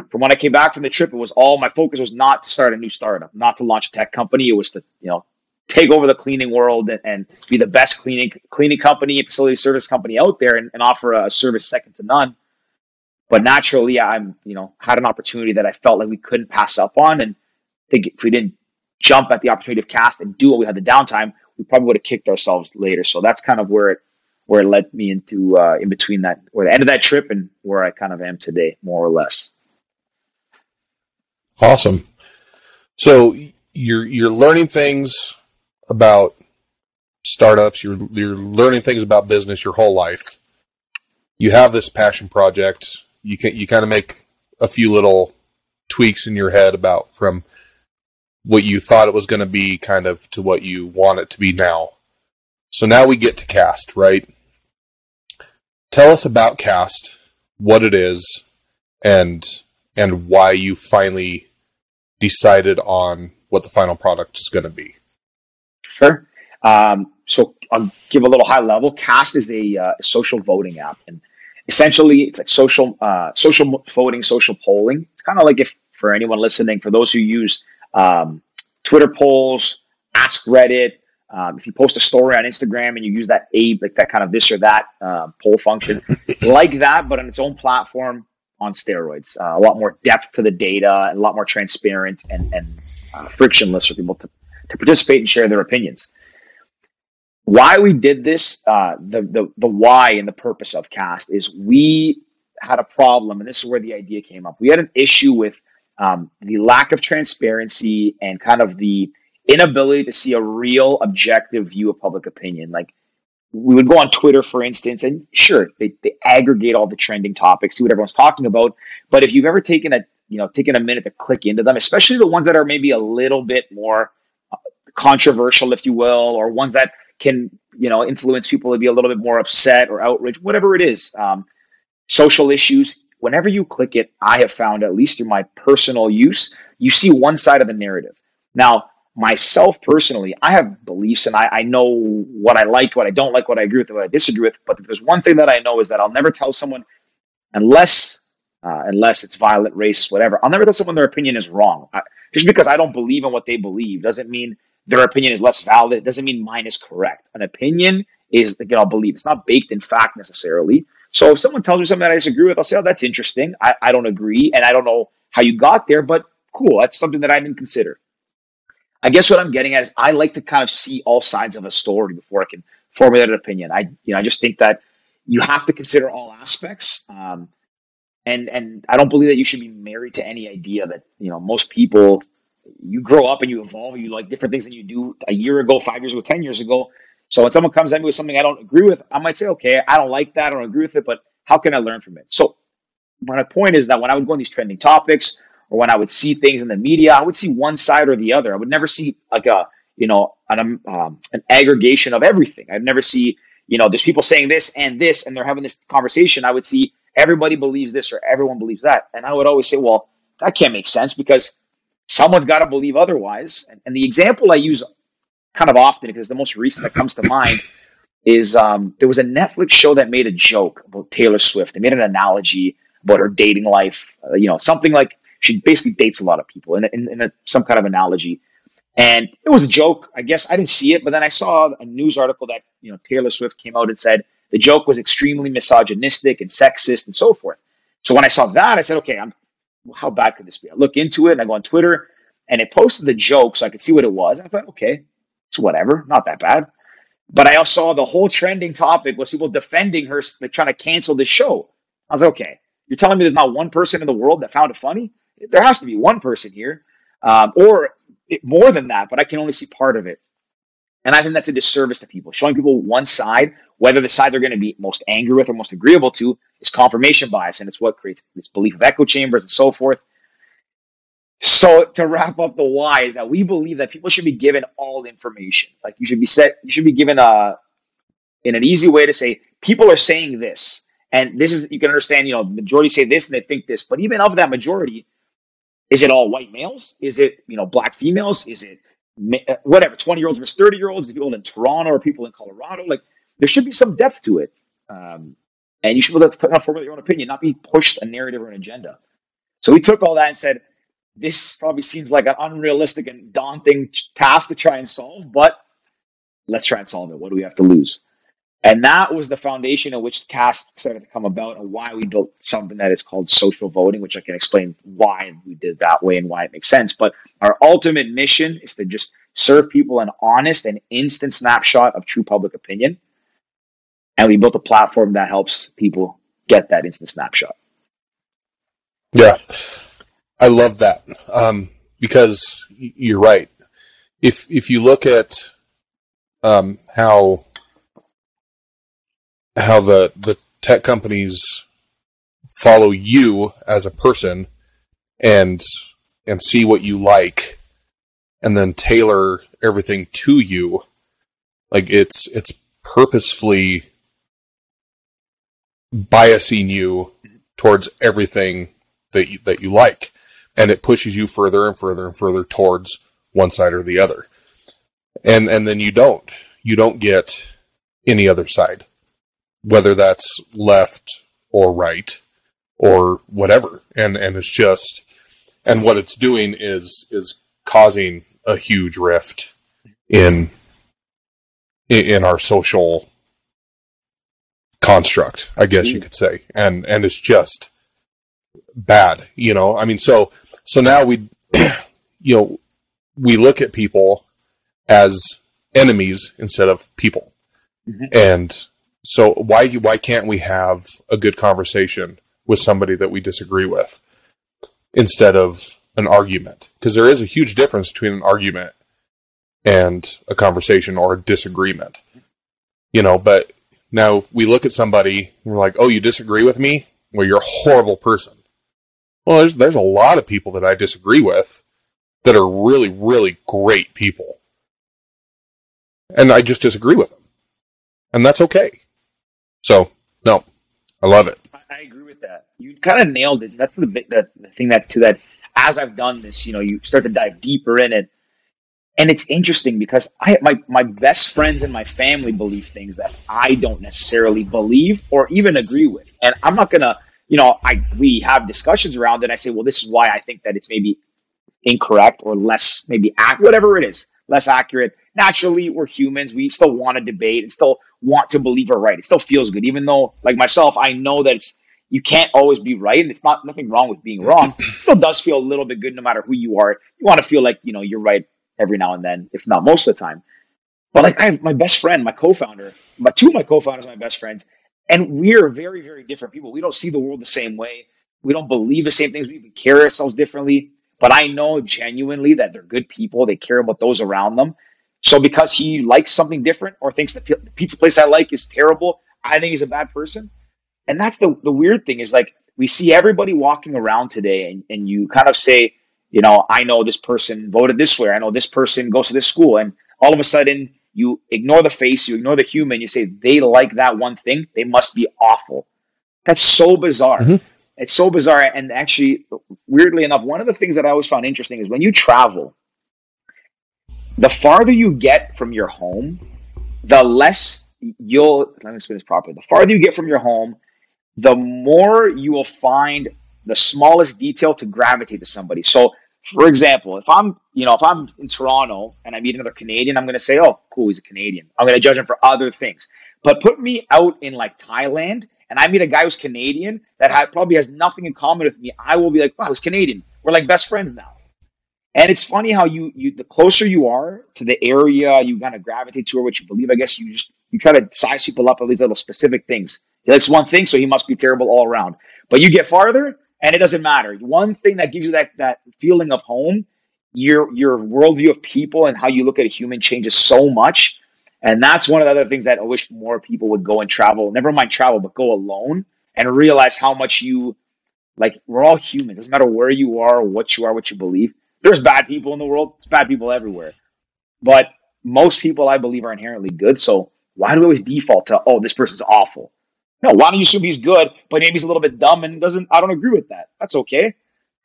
from when I came back from the trip, it was all my focus was not to start a new startup, not to launch a tech company. It was to, you know, take over the cleaning world and, and be the best cleaning cleaning company and facility service company out there and, and offer a service second to none. But naturally, I'm, you know, had an opportunity that I felt like we couldn't pass up on. And I think if we didn't jump at the opportunity of Cast and do what we had the downtime, we probably would have kicked ourselves later. So that's kind of where it where it led me into uh, in between that, or the end of that trip and where I kind of am today, more or less. Awesome. So you're you're learning things about startups. You're you're learning things about business your whole life. You have this passion project. You can you kind of make a few little tweaks in your head about from what you thought it was going to be, kind of to what you want it to be now. So now we get to Cast, right? Tell us about Cast, what it is, and and why you finally decided on what the final product is going to be. Sure. Um, so I'll give a little high level. Cast is a uh, social voting app, and essentially it's like social, uh, social voting, social polling. It's kind of like, if for anyone listening, for those who use um, Twitter polls, Ask Reddit, um, if you post a story on Instagram and you use that a like that kind of this or that uh, poll function, like that, but on its own platform. on steroids. Uh, a lot more depth to the data, and a lot more transparent and, and uh, frictionless for people to, to participate and share their opinions. Why we did this, uh, the, the, the why and the purpose of Cast is we had a problem, and this is where the idea came up. We had an issue with um, the lack of transparency and kind of the inability to see a real objective view of public opinion. Like, we would go on Twitter, for instance, and sure, they, they aggregate all the trending topics, see what everyone's talking about. But if you've ever taken a, you know, taken a minute to click into them, especially the ones that are maybe a little bit more controversial, if you will, or ones that can, you know, influence people to be a little bit more upset or outraged, whatever it is, um, social issues, whenever you click it, I have found, at least through my personal use, you see one side of the narrative. Now, myself personally, I have beliefs, and I, I know what I like, what I don't like, what I agree with, what I disagree with. But if there's one thing that I know is that I'll never tell someone, unless uh, unless it's violent, racist, whatever, I'll never tell someone their opinion is wrong. I, just because I don't believe in what they believe doesn't mean their opinion is less valid. It doesn't mean mine is correct. An opinion is, again, I'll believe. It's not baked in fact necessarily. So if someone tells me something that I disagree with, I'll say, oh, that's interesting. I, I don't agree, and I don't know how you got there, but cool. That's something that I didn't consider. I guess what I'm getting at is I like to kind of see all sides of a story before I can formulate an opinion. I, you know, I just think that you have to consider all aspects, um, and and I don't believe that you should be married to any idea. That, you know, most people, you grow up and you evolve, you like different things than you do a year ago, five years ago, ten years ago. So when someone comes at me with something I don't agree with, I might say, okay, I don't like that, I don't agree with it, but how can I learn from it? So my point is that when I would go on these trending topics, or when I would see things in the media, I would see one side or the other. I would never see like a, you know, an, um, an aggregation of everything. I'd never see, you know, there's people saying this and this, and they're having this conversation. I would see everybody believes this or everyone believes that. And I would always say, well, that can't make sense because someone's got to believe otherwise. And, and the example I use kind of often, because the most recent that comes to mind is um, there was a Netflix show that made a joke about Taylor Swift. They made an analogy about her dating life, uh, you know, something like, she basically dates a lot of people in, in, in a, some kind of analogy. And it was a joke. I guess I didn't see it, but then I saw a news article that, you know, Taylor Swift came out and said the joke was extremely misogynistic and sexist and so forth. So when I saw that, I said, okay, I'm, how bad could this be? I look into it, and I go on Twitter, and it posted the joke so I could see what it was. I thought, okay, it's whatever, not that bad. But I also saw the whole trending topic was people defending her, like trying to cancel this show. I was like, okay, you're telling me there's not one person in the world that found it funny? There has to be one person here, um, or it, more than that, but I can only see part of it. And I think that's a disservice to people. Showing people one side, whether the side they're going to be most angry with or most agreeable to, is confirmation bias. And it's what creates this belief of echo chambers and so forth. So to wrap up the why is that we believe that people should be given all information. Like, you should be set, you should be given a, in an easy way to say, people are saying this. And this is, you can understand, you know, majority say this and they think this, but even of that majority, is it all white males? Is it, you know, black females? Is it whatever, twenty-year-olds versus thirty-year-olds, people in Toronto or people in Colorado? Like, there should be some depth to it. Um, and you should be able to put on formulate your own opinion, not be pushed a narrative or an agenda. So we took all that and said, this probably seems like an unrealistic and daunting task to try and solve, but let's try and solve it. What do we have to lose? And that was the foundation in which Cast started to come about, and why we built something that is called social voting, which I can explain why we did that way and why it makes sense. But our ultimate mission is to just serve people an honest and instant snapshot of true public opinion. And we built a platform that helps people get that instant snapshot. Yeah, I love that, um, because you're right. If if you look at um, how... how the, the tech companies follow you as a person and and see what you like and then tailor everything to you. Like, it's it's purposefully biasing you towards everything that you, that you like, and it pushes you further and further and further towards one side or the other. And and then you don't you don't get any other side, whether that's left or right or whatever. And, and it's just, and what it's doing is, is causing a huge rift in, in our social construct, I guess you could say. And, and it's just, bad, you know? I mean, so, so now we, you know, we look at people as enemies instead of people. Mm-hmm. And so why, why can't we have a good conversation with somebody that we disagree with instead of an argument? Because there is a huge difference between an argument and a conversation or a disagreement, you know, but now we look at somebody and we're like, oh, you disagree with me? Well, you're a horrible person. Well, there's, there's a lot of people that I disagree with that are really, really great people. And I just disagree with them. And that's okay. So, no, I love it. I agree with that. You kind of nailed it. That's the big, the, the thing that to that, as I've done this, you know, you start to dive deeper in it. And it's interesting because I my, my best friends and my family believe things that I don't necessarily believe or even agree with. And I'm not going to, you know, I we have discussions around it. And I say, well, this is why I think that it's maybe incorrect or less, maybe accurate, whatever it is, less accurate. Naturally, we're humans. We still want to debate and still want to believe we're right. It still feels good, even though, like myself, I know that it's you can't always be right, and it's not nothing wrong with being wrong. It still does feel a little bit good no matter who you are. You want to feel like, you know, you're right every now and then, if not most of the time. But like I have my best friend, my co-founder, my two of my co-founders are my best friends, and we are very, very different people. We don't see the world the same way. We don't believe the same things. We even carry ourselves differently. But I know genuinely that they're good people. They care about those around them. So because he likes something different or thinks the pizza place I like is terrible, I think he's a bad person. And that's the, the weird thing is like we see everybody walking around today and, and you kind of say, you know, I know this person voted this way. I know this person goes to this school. And all of a sudden you ignore the face, you ignore the human. You say they like that one thing. They must be awful. That's so bizarre. Mm-hmm. It's so bizarre. And actually, weirdly enough, one of the things that I always found interesting is when you travel, the farther you get from your home, the less you'll, let me explain this properly. The farther you get from your home, the more you will find the smallest detail to gravitate to somebody. So for example, if I'm, you know, if I'm in Toronto and I meet another Canadian, I'm going to say, oh, cool, he's a Canadian. I'm going to judge him for other things. But put me out in like Thailand and I meet a guy who's Canadian that ha- probably has nothing in common with me. I will be like, wow, he's Canadian. We're like best friends now. And it's funny how you, you the closer you are to the area you kind of gravitate to or what you believe, I guess you just, you try to size people up on these little specific things. He likes one thing, so he must be terrible all around. But you get farther, and it doesn't matter. One thing that gives you that, that feeling of home, your your worldview of people and how you look at a human changes so much. And that's one of the other things that I wish more people would go and travel. Never mind travel, but go alone and realize how much you, like, we're all humans. It doesn't matter where you are, what you are, what you believe. There's bad people in the world. There's bad people everywhere. But most people, I believe, are inherently good. So why do we always default to, oh, this person's awful? No, why don't you assume he's good, but maybe he's a little bit dumb and doesn't, I don't agree with that. That's okay.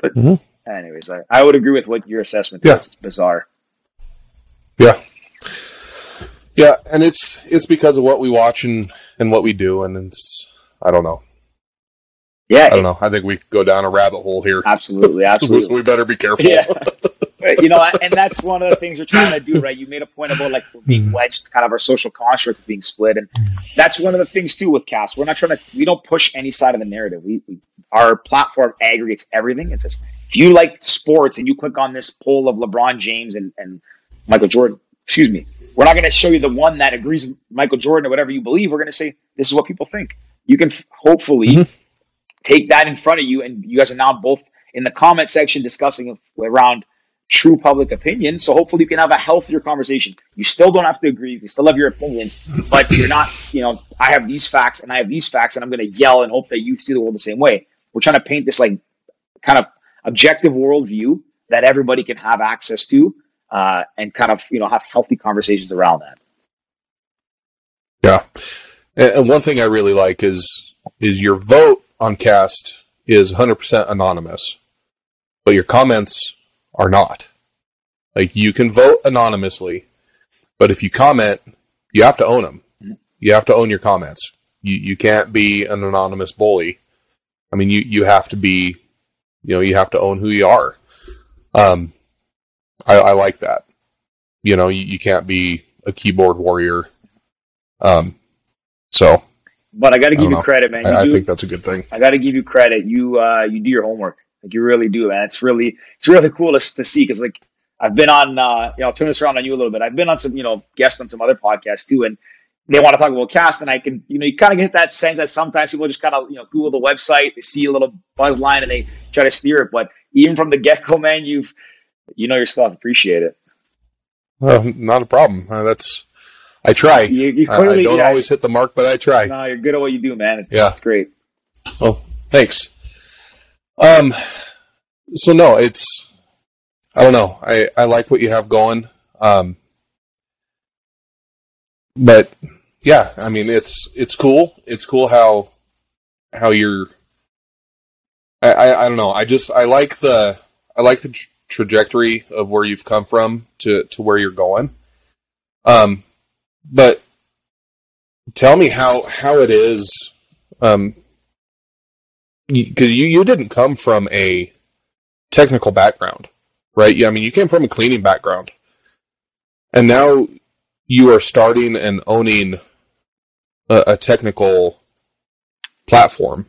But mm-hmm. anyways, I, I would agree with what your assessment yeah. is. It's bizarre. Yeah. Yeah. And it's, it's because of what we watch and, and what we do. And it's, I don't know. Yeah, I don't know. I think we go down a rabbit hole here. Absolutely, absolutely. We better be careful. Yeah. You know, and that's one of the things you're trying to do, right? You made a point about like being wedged, kind of our social construct being split, and that's one of the things too with Cast. We're not trying to. We don't push any side of the narrative. We, we our platform aggregates everything. It says if you like sports and you click on this poll of LeBron James and, and Michael Jordan, excuse me, we're not going to show you the one that agrees with Michael Jordan or whatever you believe. We're going to say this is what people think. You can f- hopefully. Mm-hmm. Take that in front of you, and you guys are now both in the comment section discussing around true public opinion. So hopefully you can have a healthier conversation. You still don't have to agree. You can still have your opinions, but you're not, you know, I have these facts and I have these facts and I'm going to yell and hope that you see the world the same way. We're trying to paint this like kind of objective worldview that everybody can have access to uh, and kind of, you know, have healthy conversations around that. Yeah. And one thing I really like is, is your vote on Cast is one hundred percent anonymous, but your comments are not. Like, you can vote anonymously, but if you comment, you have to own them. You have to own your comments. You you can't be an anonymous bully. I mean, you, you have to be, you know, you have to own who you are. Um, I, I like that. You know, you, you can't be a keyboard warrior. Um, so... But I got to give you know. credit, man. You I, do, I think that's a good thing. I got to give you credit. You uh, you do your homework. Like you really do, man. It's really it's really cool to, to see because like I've been on. Uh, you know, I'll turn this around on you a little bit. I've been on some you know guests on some other podcasts too, and they want to talk about Cast, and I can you know you kind of get that sense that sometimes people just kind of you know Google the website, they see a little buzz line, and they try to steer it. But even from the get go, man, you've you know your stuff. Appreciate it. Uh, not a problem. Uh, that's I try. You, you clearly, I don't yeah, always hit the mark, but I try. No, you're good at what you do, man. It's, yeah. it's great. Well, thanks. Um, so no, it's, I don't know. I, I like what you have going. Um, but yeah, I mean, it's, it's cool. It's cool how, how you're, I, I, I don't know. I just, I like the, I like the tra- trajectory of where you've come from to, to where you're going. Um, But tell me how, how it is, um, because you, you didn't come from a technical background, right? I mean, you came from a cleaning background, and now you are starting and owning a, a technical platform.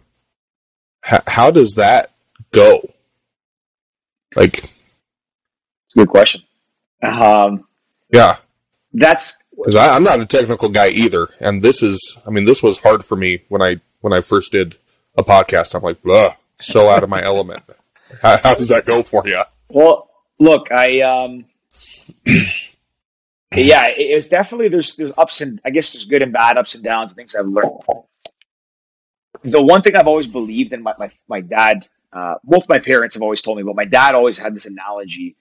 H- how does that go? Like, it's a good question. Um, yeah, that's. Because I'm not a technical guy either, and this is—I mean, this was hard for me when I when I first did a podcast. I'm like, ugh, so out of my element. How, how does that go for you? Well, look, I, um, yeah, it, it was definitely there's there's ups and I guess there's good and bad ups and downs and things I've learned. The one thing I've always believed in, my my, my dad, uh, both my parents have always told me, but my dad always had this analogy.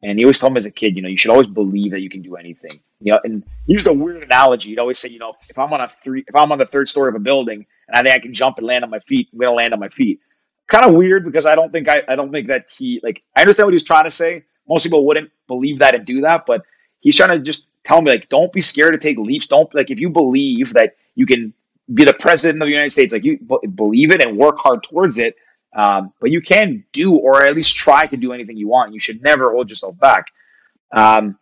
And he always told me as a kid, you know, you should always believe that you can do anything. You know, and he used a weird analogy. He'd always say, you know, if I'm on a three, if I'm on the third story of a building and I think I can jump and land on my feet, I'm gonna land on my feet. Kind of weird because I don't think I, I don't think that he like I understand what he was trying to say. Most people wouldn't believe that and do that, but he's trying to just tell me like, don't be scared to take leaps. Don't like if you believe that you can be the president of the United States, like you b- believe it and work hard towards it. Um, but you can do, or at least try to do anything you want. You should never hold yourself back. Um,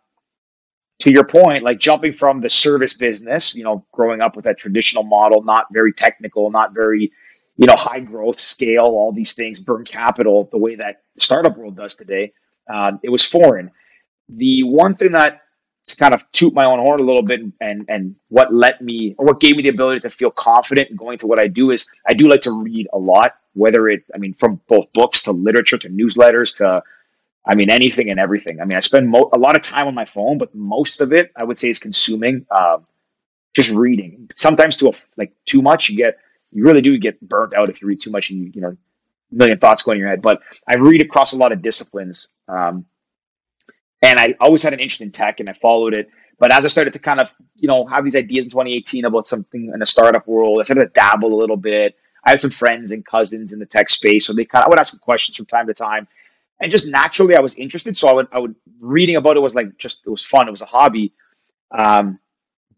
to your point, like jumping from the service business, you know, growing up with that traditional model, not very technical, not very, you know, high growth scale, all these things, burn capital, the way that the startup world does today. Um, it was foreign. The one thing that, to kind of toot my own horn a little bit and, and what let me, or what gave me the ability to feel confident in going to what I do is I do like to read a lot. Whether it, I mean, from both books to literature to newsletters to, I mean, anything and everything. I mean, I spend mo- a lot of time on my phone, but most of it I would say is consuming, um, just reading. Sometimes to a, like too much, you get, you really do get burnt out if you read too much and you, you know, a million thoughts go in your head. But I read across a lot of disciplines, um, and I always had an interest in tech, and I followed it. But as I started to kind of, you know, have these ideas in twenty eighteen about something in the startup world, I started to dabble a little bit. I had some friends and cousins in the tech space, so they kind of, I would ask them questions from time to time, and just naturally I was interested. So I would, I would reading about it was like just it was fun. It was a hobby, um,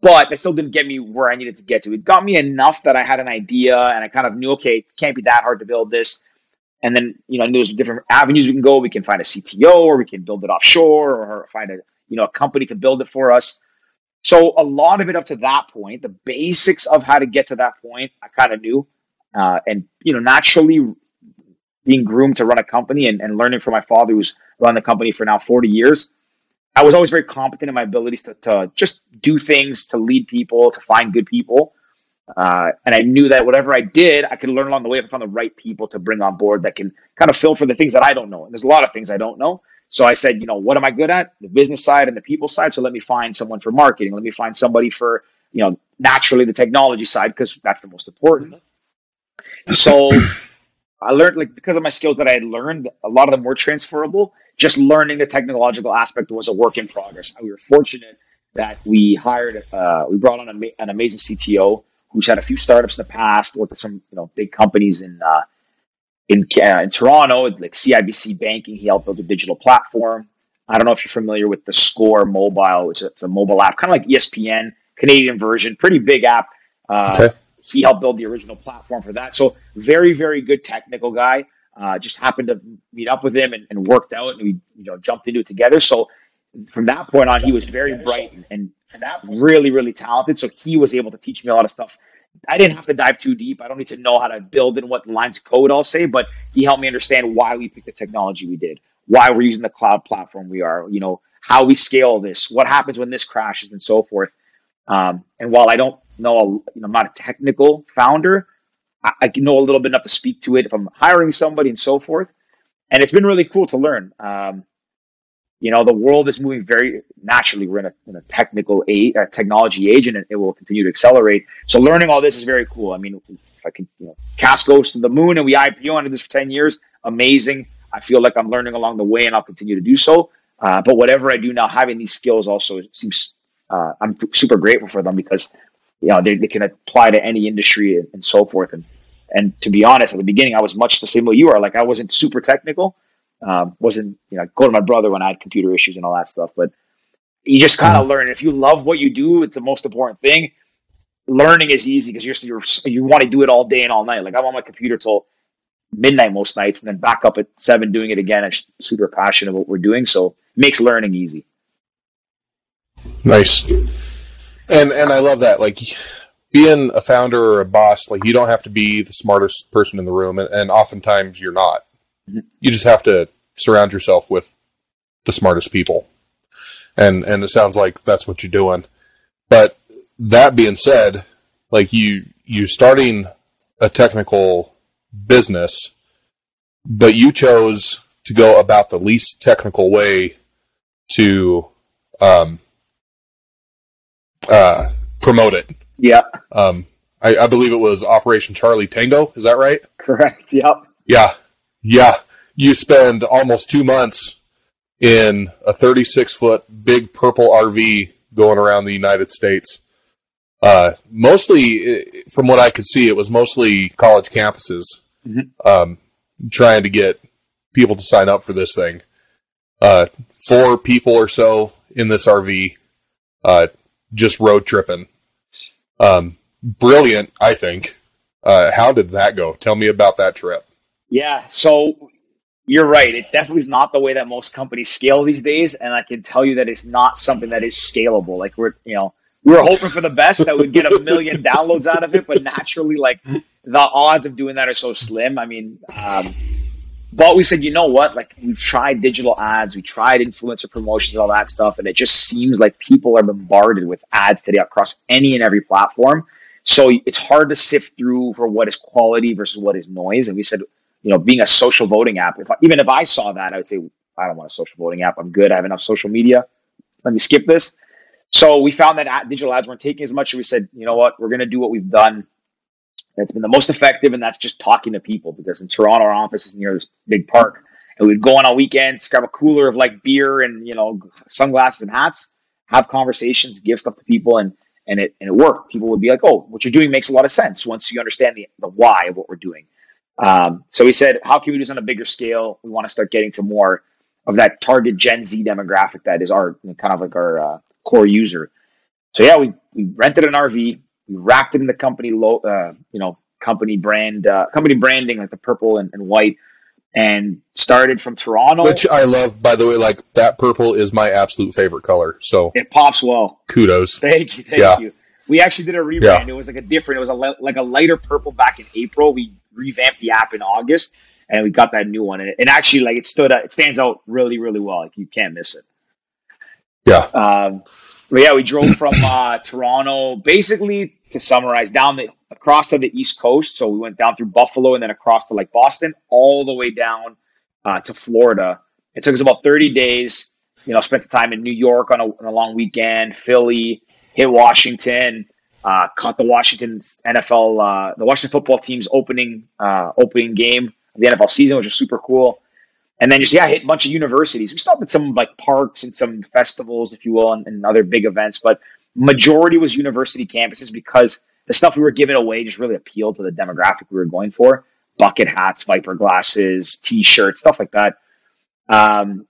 but it still didn't get me where I needed to get to. It got me enough that I had an idea, and I kind of knew, okay, it can't be that hard to build this. And then you know, there's different avenues we can go. We can find a C T O, or we can build it offshore, or find a you know a company to build it for us. So a lot of it up to that point, the basics of how to get to that point, I kind of knew. Uh, and, you know, naturally being groomed to run a company and, and learning from my father, who's run the company for now forty years, I was always very competent in my abilities to, to just do things, to lead people, to find good people. Uh, and I knew that whatever I did, I could learn along the way if I found the right people to bring on board that can kind of fill for the things that I don't know. And there's a lot of things I don't know. So I said, you know, what am I good at? The business side and the people side. So let me find someone for marketing. Let me find somebody for, you know, naturally the technology side, because that's the most important. So I learned, like, because of my skills that I had learned, a lot of them were transferable. Just learning the technological aspect was a work in progress. We were fortunate that we hired, uh, we brought on a, an amazing C T O who's had a few startups in the past, worked at some, you know, big companies in uh, in uh, in Toronto, like C I B C Banking. He helped build a digital platform. I don't know if you're familiar with the Score Mobile, which is a mobile app, kind of like E S P N, Canadian version, pretty big app. Uh, okay. He helped build the original platform for that. So very, very good technical guy. Uh, just happened to meet up with him and, and worked out, and we you know jumped into it together. So from that point on, he was very bright and, and really, really talented. So he was able to teach me a lot of stuff I didn't have to dive too deep. I don't need to know how to build and what lines of code I'll say, but he helped me understand why we picked the technology we did, why we're using the cloud platform we are, you know, how we scale this, what happens when this crashes and so forth. Um, and while I don't know, you know, I'm not a technical founder, I, I know a little bit enough to speak to it if I'm hiring somebody and so forth. And it's been really cool to learn. Um, you know, the world is moving very naturally. We're in a, in a technical age, a technology age, and it will continue to accelerate. So learning all this is very cool. I mean, if I can, you know, Cast goes to the moon and we I P O and do this for ten years. Amazing. I feel like I'm learning along the way and I'll continue to do so. Uh, but whatever I do now, having these skills also seems, uh, I'm super grateful for them because, you know, they, they can apply to any industry and, and so forth. And, and to be honest, at the beginning, I was much the same way you are. Like I wasn't super technical. Um, wasn't, you know, I'd go to my brother when I had computer issues and all that stuff, but you just kind of learn. If you love what you do, it's the most important thing. Learning is easy because you're, you're, you want to do it all day and all night. Like I'm on my computer till midnight most nights and then back up at seven doing it again. I'm super passionate about what we're doing. So it makes learning easy. Nice. And, and I love that. Like being a founder or a boss, like you don't have to be the smartest person in the room. And, and oftentimes you're not. You just have to surround yourself with the smartest people. And and it sounds like that's what you're doing. But that being said, like you you starting a technical business, but you chose to go about the least technical way to um uh promote it. Yeah. Um I, I believe it was Operation Charlie Tango, is that right? Correct, yep. Yeah. Yeah, you spend almost two months in a thirty-six foot big purple R V going around the United States. Uh, mostly, from what I could see, it was mostly college campuses mm-hmm. um, trying to get people to sign up for this thing. Uh, four people or so in this R V uh, just road tripping. Um, brilliant, I think. Uh, how did that go? Tell me about that trip. Yeah, so you're right. It definitely is not the way that most companies scale these days, and I can tell you that it's not something that is scalable. Like we're, you know, we were hoping for the best that we'd get a million downloads out of it, but naturally, like the odds of doing that are so slim. I mean, um, but we said, you know what? Like we've tried digital ads, we tried influencer promotions, all that stuff, and it just seems like people are bombarded with ads today across any and every platform. So it's hard to sift through for what is quality versus what is noise. And we said, you know, being a social voting app, if I, even if I saw that, I would say, I don't want a social voting app. I'm good. I have enough social media. Let me skip this. So we found that ad, digital ads weren't taking as much. And we said, you know what, we're going to do what we've done. That's been the most effective. And that's just talking to people because in Toronto, our office is near this big park. And we'd go on on weekends, grab a cooler of like beer and, you know, sunglasses and hats, have conversations, give stuff to people. And, and it, and it worked. People would be like, oh, what you're doing makes a lot of sense. Once you understand the, the why of what we're doing. Um, so we said, how can we do this on a bigger scale? We want to start getting to more of that target Gen Z demographic that is our kind of like our uh, core user. So yeah, we, we rented an R V, we wrapped it in the company, lo- uh, you know, company brand, uh, company branding, like the purple and, and white, and started from Toronto. Which I love, by the way, like that purple is my absolute favorite color. So it pops well. Kudos. Thank you. Thank yeah. you. We actually did a rebrand. Yeah. It was like a different, it was a le- like a lighter purple back in April. We revamped the app in August and we got that new one. And, it, and actually like it stood out, it stands out really, really well. Like you can't miss it. Yeah. Um, but yeah, we drove from uh, Toronto, basically to summarize down the, across to the East Coast. So we went down through Buffalo and then across to like Boston, all the way down uh, to Florida. It took us about thirty days, you know, spent the time in New York on a, on a long weekend, Philly, hit Washington, uh, caught the Washington N F L, uh, the Washington football team's opening uh, opening game of the N F L season, which was super cool. And then just, yeah, hit a bunch of universities. We stopped at some like parks and some festivals, if you will, and, and other big events. But majority was university campuses because the stuff we were giving away just really appealed to the demographic we were going for. Bucket hats, Viper glasses, T-shirts, stuff like that. Um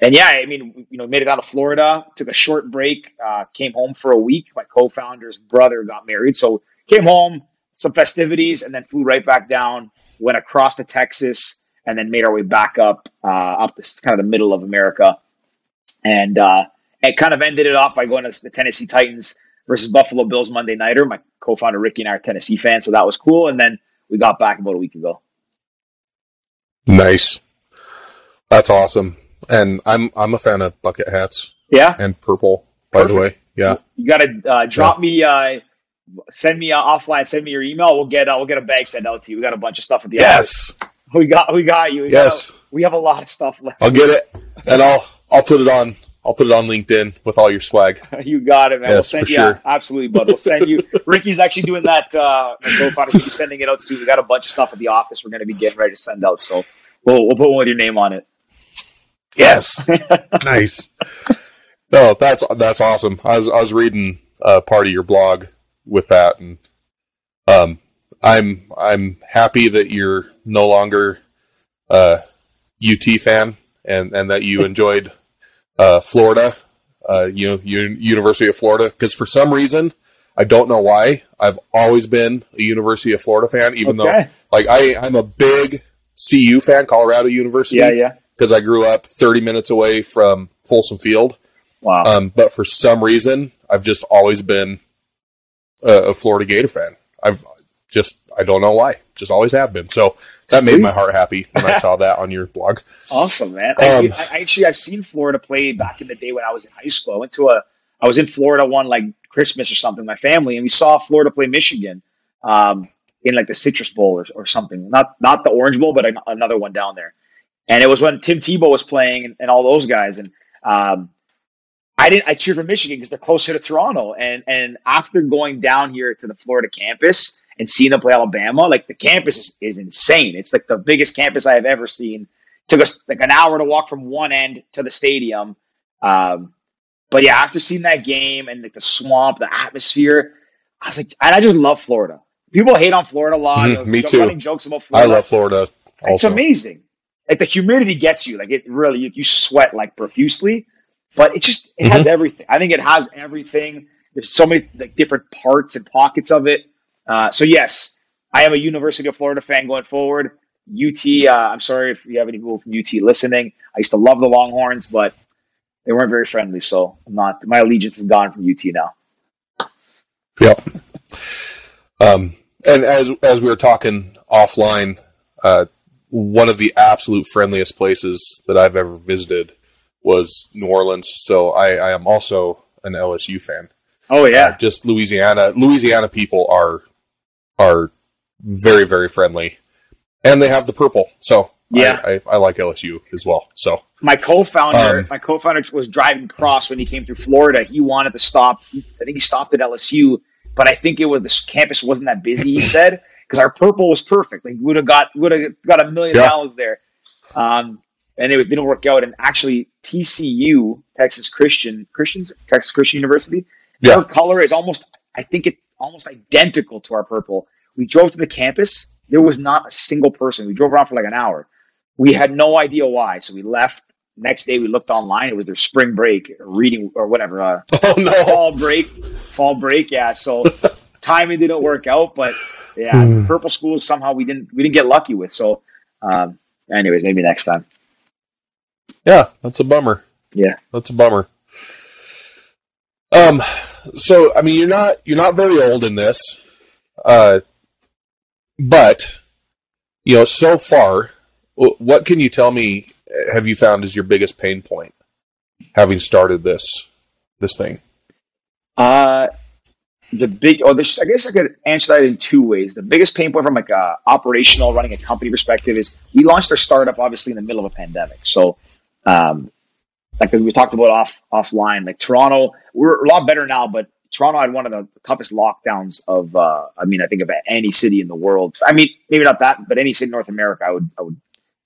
And yeah, I mean, you know, made it out of Florida, took a short break, uh, came home for a week. My co-founder's brother got married. So came home, some festivities, and then flew right back down, went across to Texas, and then made our way back up, uh, up this kind of the middle of America. And uh, it kind of ended it off by going to the Tennessee Titans. versus Buffalo Bills Monday Nighter. My co-founder Ricky and I are Tennessee fans, so that was cool. And then we got back about a week ago. Nice. That's awesome. And I'm I'm a fan of bucket hats. Yeah. And purple, by Perfect. the way. Yeah. You got to uh, drop yeah. me, uh, send me uh, offline, send me your email. We'll get uh, we'll get a bag sent out to you. We got a bunch of stuff at the office. Yes. We got we got you. We yes. Got, we have a lot of stuff left. I'll get it. And I'll I'll put it on I'll put it on LinkedIn with all your swag. You got it, man. Yes, we'll send you sure. absolutely, bud. We'll send you. Ricky's actually doing that. Uh, we'll be sending it out soon. We got a bunch of stuff at the office. We're going to be getting ready to send out, so we'll we'll put one with your name on it. Yes, nice. No, that's that's awesome. I was I was reading uh, part of your blog with that, and um, I'm I'm happy that you're no longer uh, U T fan, and and that you enjoyed. Uh, Florida, uh, you know, U- University of Florida, because for some reason, I don't know why, I've always been a University of Florida fan, even okay. though, like, I, I'm a big C U fan, Colorado University, yeah, yeah, because I grew up thirty minutes away from Folsom Field. Wow. Um, but for some reason, I've just always been a, a Florida Gator fan. I've just, I don't know why, just always have been. So that Sweet. made my heart happy when I saw that on your blog. Awesome, man. Um, I, I actually, I've seen Florida play back in the day when I was in high school. I went to a, I was in Florida one like Christmas or something, my family, and we saw Florida play Michigan um, in like the Citrus Bowl or, or something. Not, not the Orange Bowl, but an, another one down there. And it was when Tim Tebow was playing and, and all those guys. And um, I didn't, I cheered for Michigan because they're closer to Toronto. And, and after going down here to the Florida campus, and seeing them play Alabama, like the campus is, is insane. It's like the biggest campus I have ever seen. Took us like an hour to walk from one end to the stadium. Um, but yeah, after seeing that game and like the swamp, the atmosphere, I was like, and I just love Florida. People hate on Florida a lot. Mm, you know, me jo- too. Running jokes about Florida. I love Florida. Also. It's amazing. Like the humidity gets you. Like it really, you, you sweat like profusely. But it just it mm-hmm. has everything. I think it has everything. There's so many like different parts and pockets of it. Uh, so, yes, I am a University of Florida fan going forward. U T, uh, I'm sorry if you have any people from U T listening. I used to love the Longhorns, but they weren't very friendly. So I'm not. My allegiance is gone from U T now. Yep. Um, and as as we were talking offline, uh, one of the absolute friendliest places that I've ever visited was New Orleans. So I, I am also an L S U fan. Oh, yeah. Uh, just Louisiana. Louisiana people are... are very, very friendly, and they have the purple. So yeah, I, I, I like L S U as well. So my co-founder, um, my co-founder was driving cross when he came through Florida. He wanted to stop. I think he stopped at L S U, but I think it was the campus wasn't that busy. He said, because our purple was perfect. Like we would have got, would have got a million yeah. dollars there. Um, and it was, didn't work out. And actually T C U, Texas Christian Christians, Texas Christian University, yeah. their color is almost, I think it, almost identical to our purple. We drove to the campus. There was not a single person. We drove around for like an hour. We had no idea why. So we left. Next day we looked online. It was their spring break or reading or whatever. Uh, oh no. Fall break. Fall break. Yeah. So timing didn't work out, but yeah, mm. purple schools somehow we didn't, we didn't get lucky with. So um, anyways, maybe next time. Yeah. That's a bummer. Yeah. That's a bummer. Um, So, I mean, you're not you're not very old in this, uh, but, you know, so far, what can you tell me have you found is your biggest pain point having started this this thing? Uh, the big, oh, this, I guess I could answer that in two ways. The biggest pain point from like a operational running a company perspective is we launched our startup, obviously, in the middle of a pandemic. So, um like we talked about off offline, like Toronto, we're a lot better now, but Toronto had one of the toughest lockdowns of, uh, I mean, I think of any city in the world. I mean, maybe not that, but any city in North America, I would, I would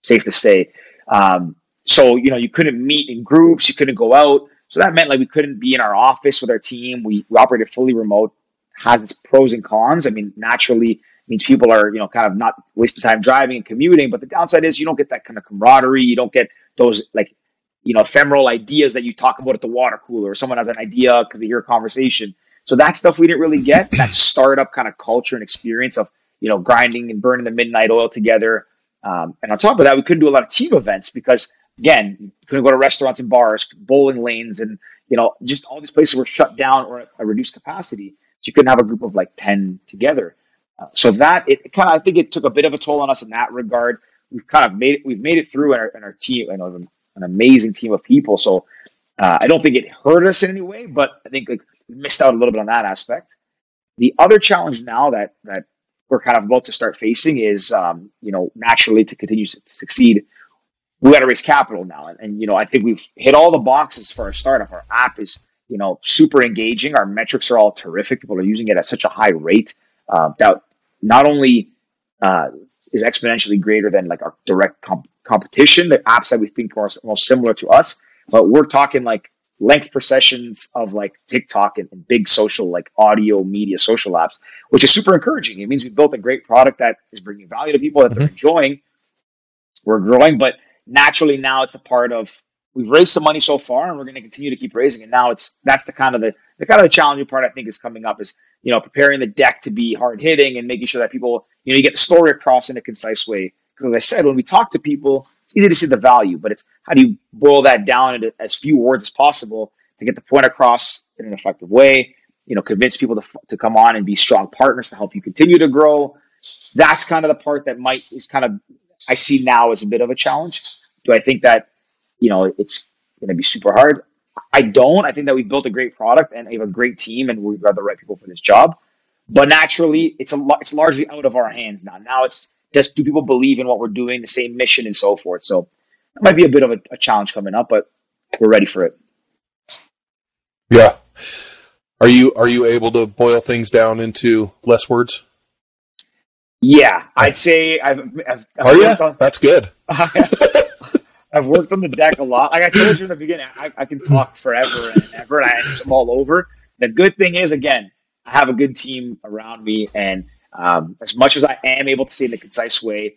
safe to say. Um, so, you know, you couldn't meet in groups, you couldn't go out. So that meant like we couldn't be in our office with our team. We, we operated fully remote, has its pros and cons. I mean, naturally it means people are, you know, kind of not wasting time driving and commuting, but the downside is you don't get that kind of camaraderie. You don't get those like, you know, ephemeral ideas that you talk about at the water cooler, or someone has an idea because they hear a conversation. So that stuff we didn't really get, that startup kind of culture and experience of, you know, grinding and burning the midnight oil together. Um, and on top of that, we couldn't do a lot of team events because Again, couldn't go to restaurants and bars, bowling lanes, and you know, just all these places were shut down or a reduced capacity. So you couldn't have a group of like ten together. Uh, so that it, it kind of, I think it took a bit of a toll on us in that regard. We've kind of made it, we've made it through, and our, and our team, I know an, an amazing team of people. So uh, I don't think it hurt us in any way, but I think like we missed out a little bit on that aspect. The other challenge now that that we're kind of about to start facing is, um, you know, naturally to continue to succeed, we got to raise capital now. And, and, you know, I think we've hit all the boxes for our startup. Our app is, you know, super engaging. Our metrics are all terrific. People are using it at such a high rate uh, that not only uh, is exponentially greater than like our direct comp competition, the apps that we think are most similar to us, but we're talking like length processions of like TikTok and, and big social, like audio media, social apps, which is super encouraging. It means we built a great product that is bringing value to people that mm-hmm. they're enjoying. We're growing, but naturally now it's a part of, we've raised some money so far and we're going to continue to keep raising. And now it's, that's the kind of the, the kind of the challenging part I think is coming up is, you know, preparing the deck to be hard hitting and making sure that people, you know, you get the story across in a concise way. Because as I said, when we talk to people, it's easy to see the value, but it's how do you boil that down into as few words as possible to get the point across in an effective way, you know, convince people to, to come on and be strong partners to help you continue to grow. That's kind of the part that might is kind of, I see now as a bit of a challenge. Do I think that, you know, it's going to be super hard? I don't. I think that we've built a great product and we have a great team and we've got the right people for this job. But naturally, it's a it's largely out of our hands now. Now it's just, do people believe in what we're doing, the same mission and so forth? So that might be a bit of a, a challenge coming up, but we're ready for it. Yeah. Are you are you able to boil things down into less words? Yeah, I'd say I've. I've, I've Are you? On, That's good. I, I've worked on the deck a lot. Like I told you in the beginning, I, I can talk forever and ever, and I'm all over. The good thing is, again, I have a good team around me, and um, as much as I am able to say in a concise way,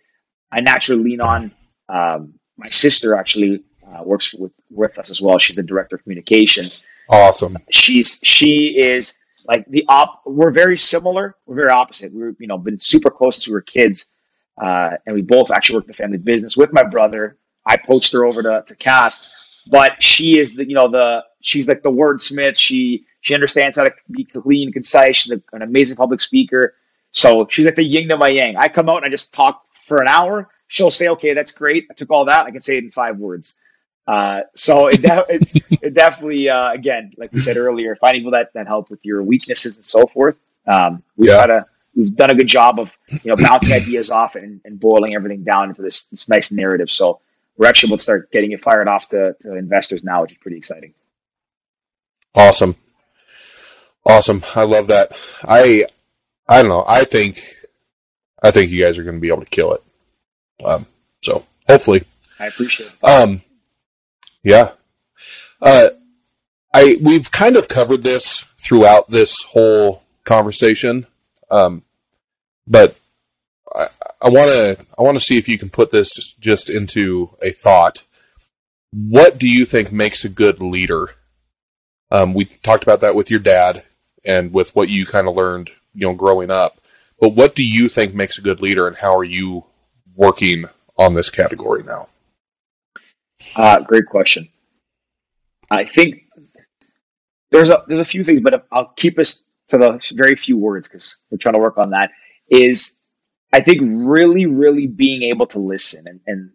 I naturally lean on um, my sister. Actually, uh, works with with us as well. She's the director of communications. Awesome. She's she is. Like the op, we're very similar. We're very opposite. We've you know been super close since we were kids, uh, and we both actually worked the family business with my brother. I poached her over to, to Cast, but she is the you know the she's like the wordsmith. She she understands how to be clean, concise. She's a, an amazing public speaker. So she's like the yin to my yang. I come out and I just talk for an hour. She'll say, "Okay, that's great. I took all that. I can say it in five words." Uh, so it, de it's, it definitely, uh, again, like we said earlier, finding people that, that help with your weaknesses and so forth. Um, we've, yeah. had a, we've done a good job of, you know, bouncing ideas off and, and boiling everything down into this, this nice narrative. So we're actually able to start getting it fired off to, to investors now, which is pretty exciting. Awesome. Awesome. I love that. I, I don't know. I think, I think you guys are going to be able to kill it. Um, so hopefully I appreciate it. Um, Yeah. Uh, I we've kind of covered this throughout this whole conversation, um, but I want to I want to see if you can put this just into a thought. What do you think makes a good leader? Um, we talked about that with your dad and with what you kind of learned, you know, growing up. But what do you think makes a good leader, and how are you working on this category now? Uh, great question. I think there's a, there's a few things, but I'll keep us to the very few words because we're trying to work on that is I think really, really being able to listen. And, and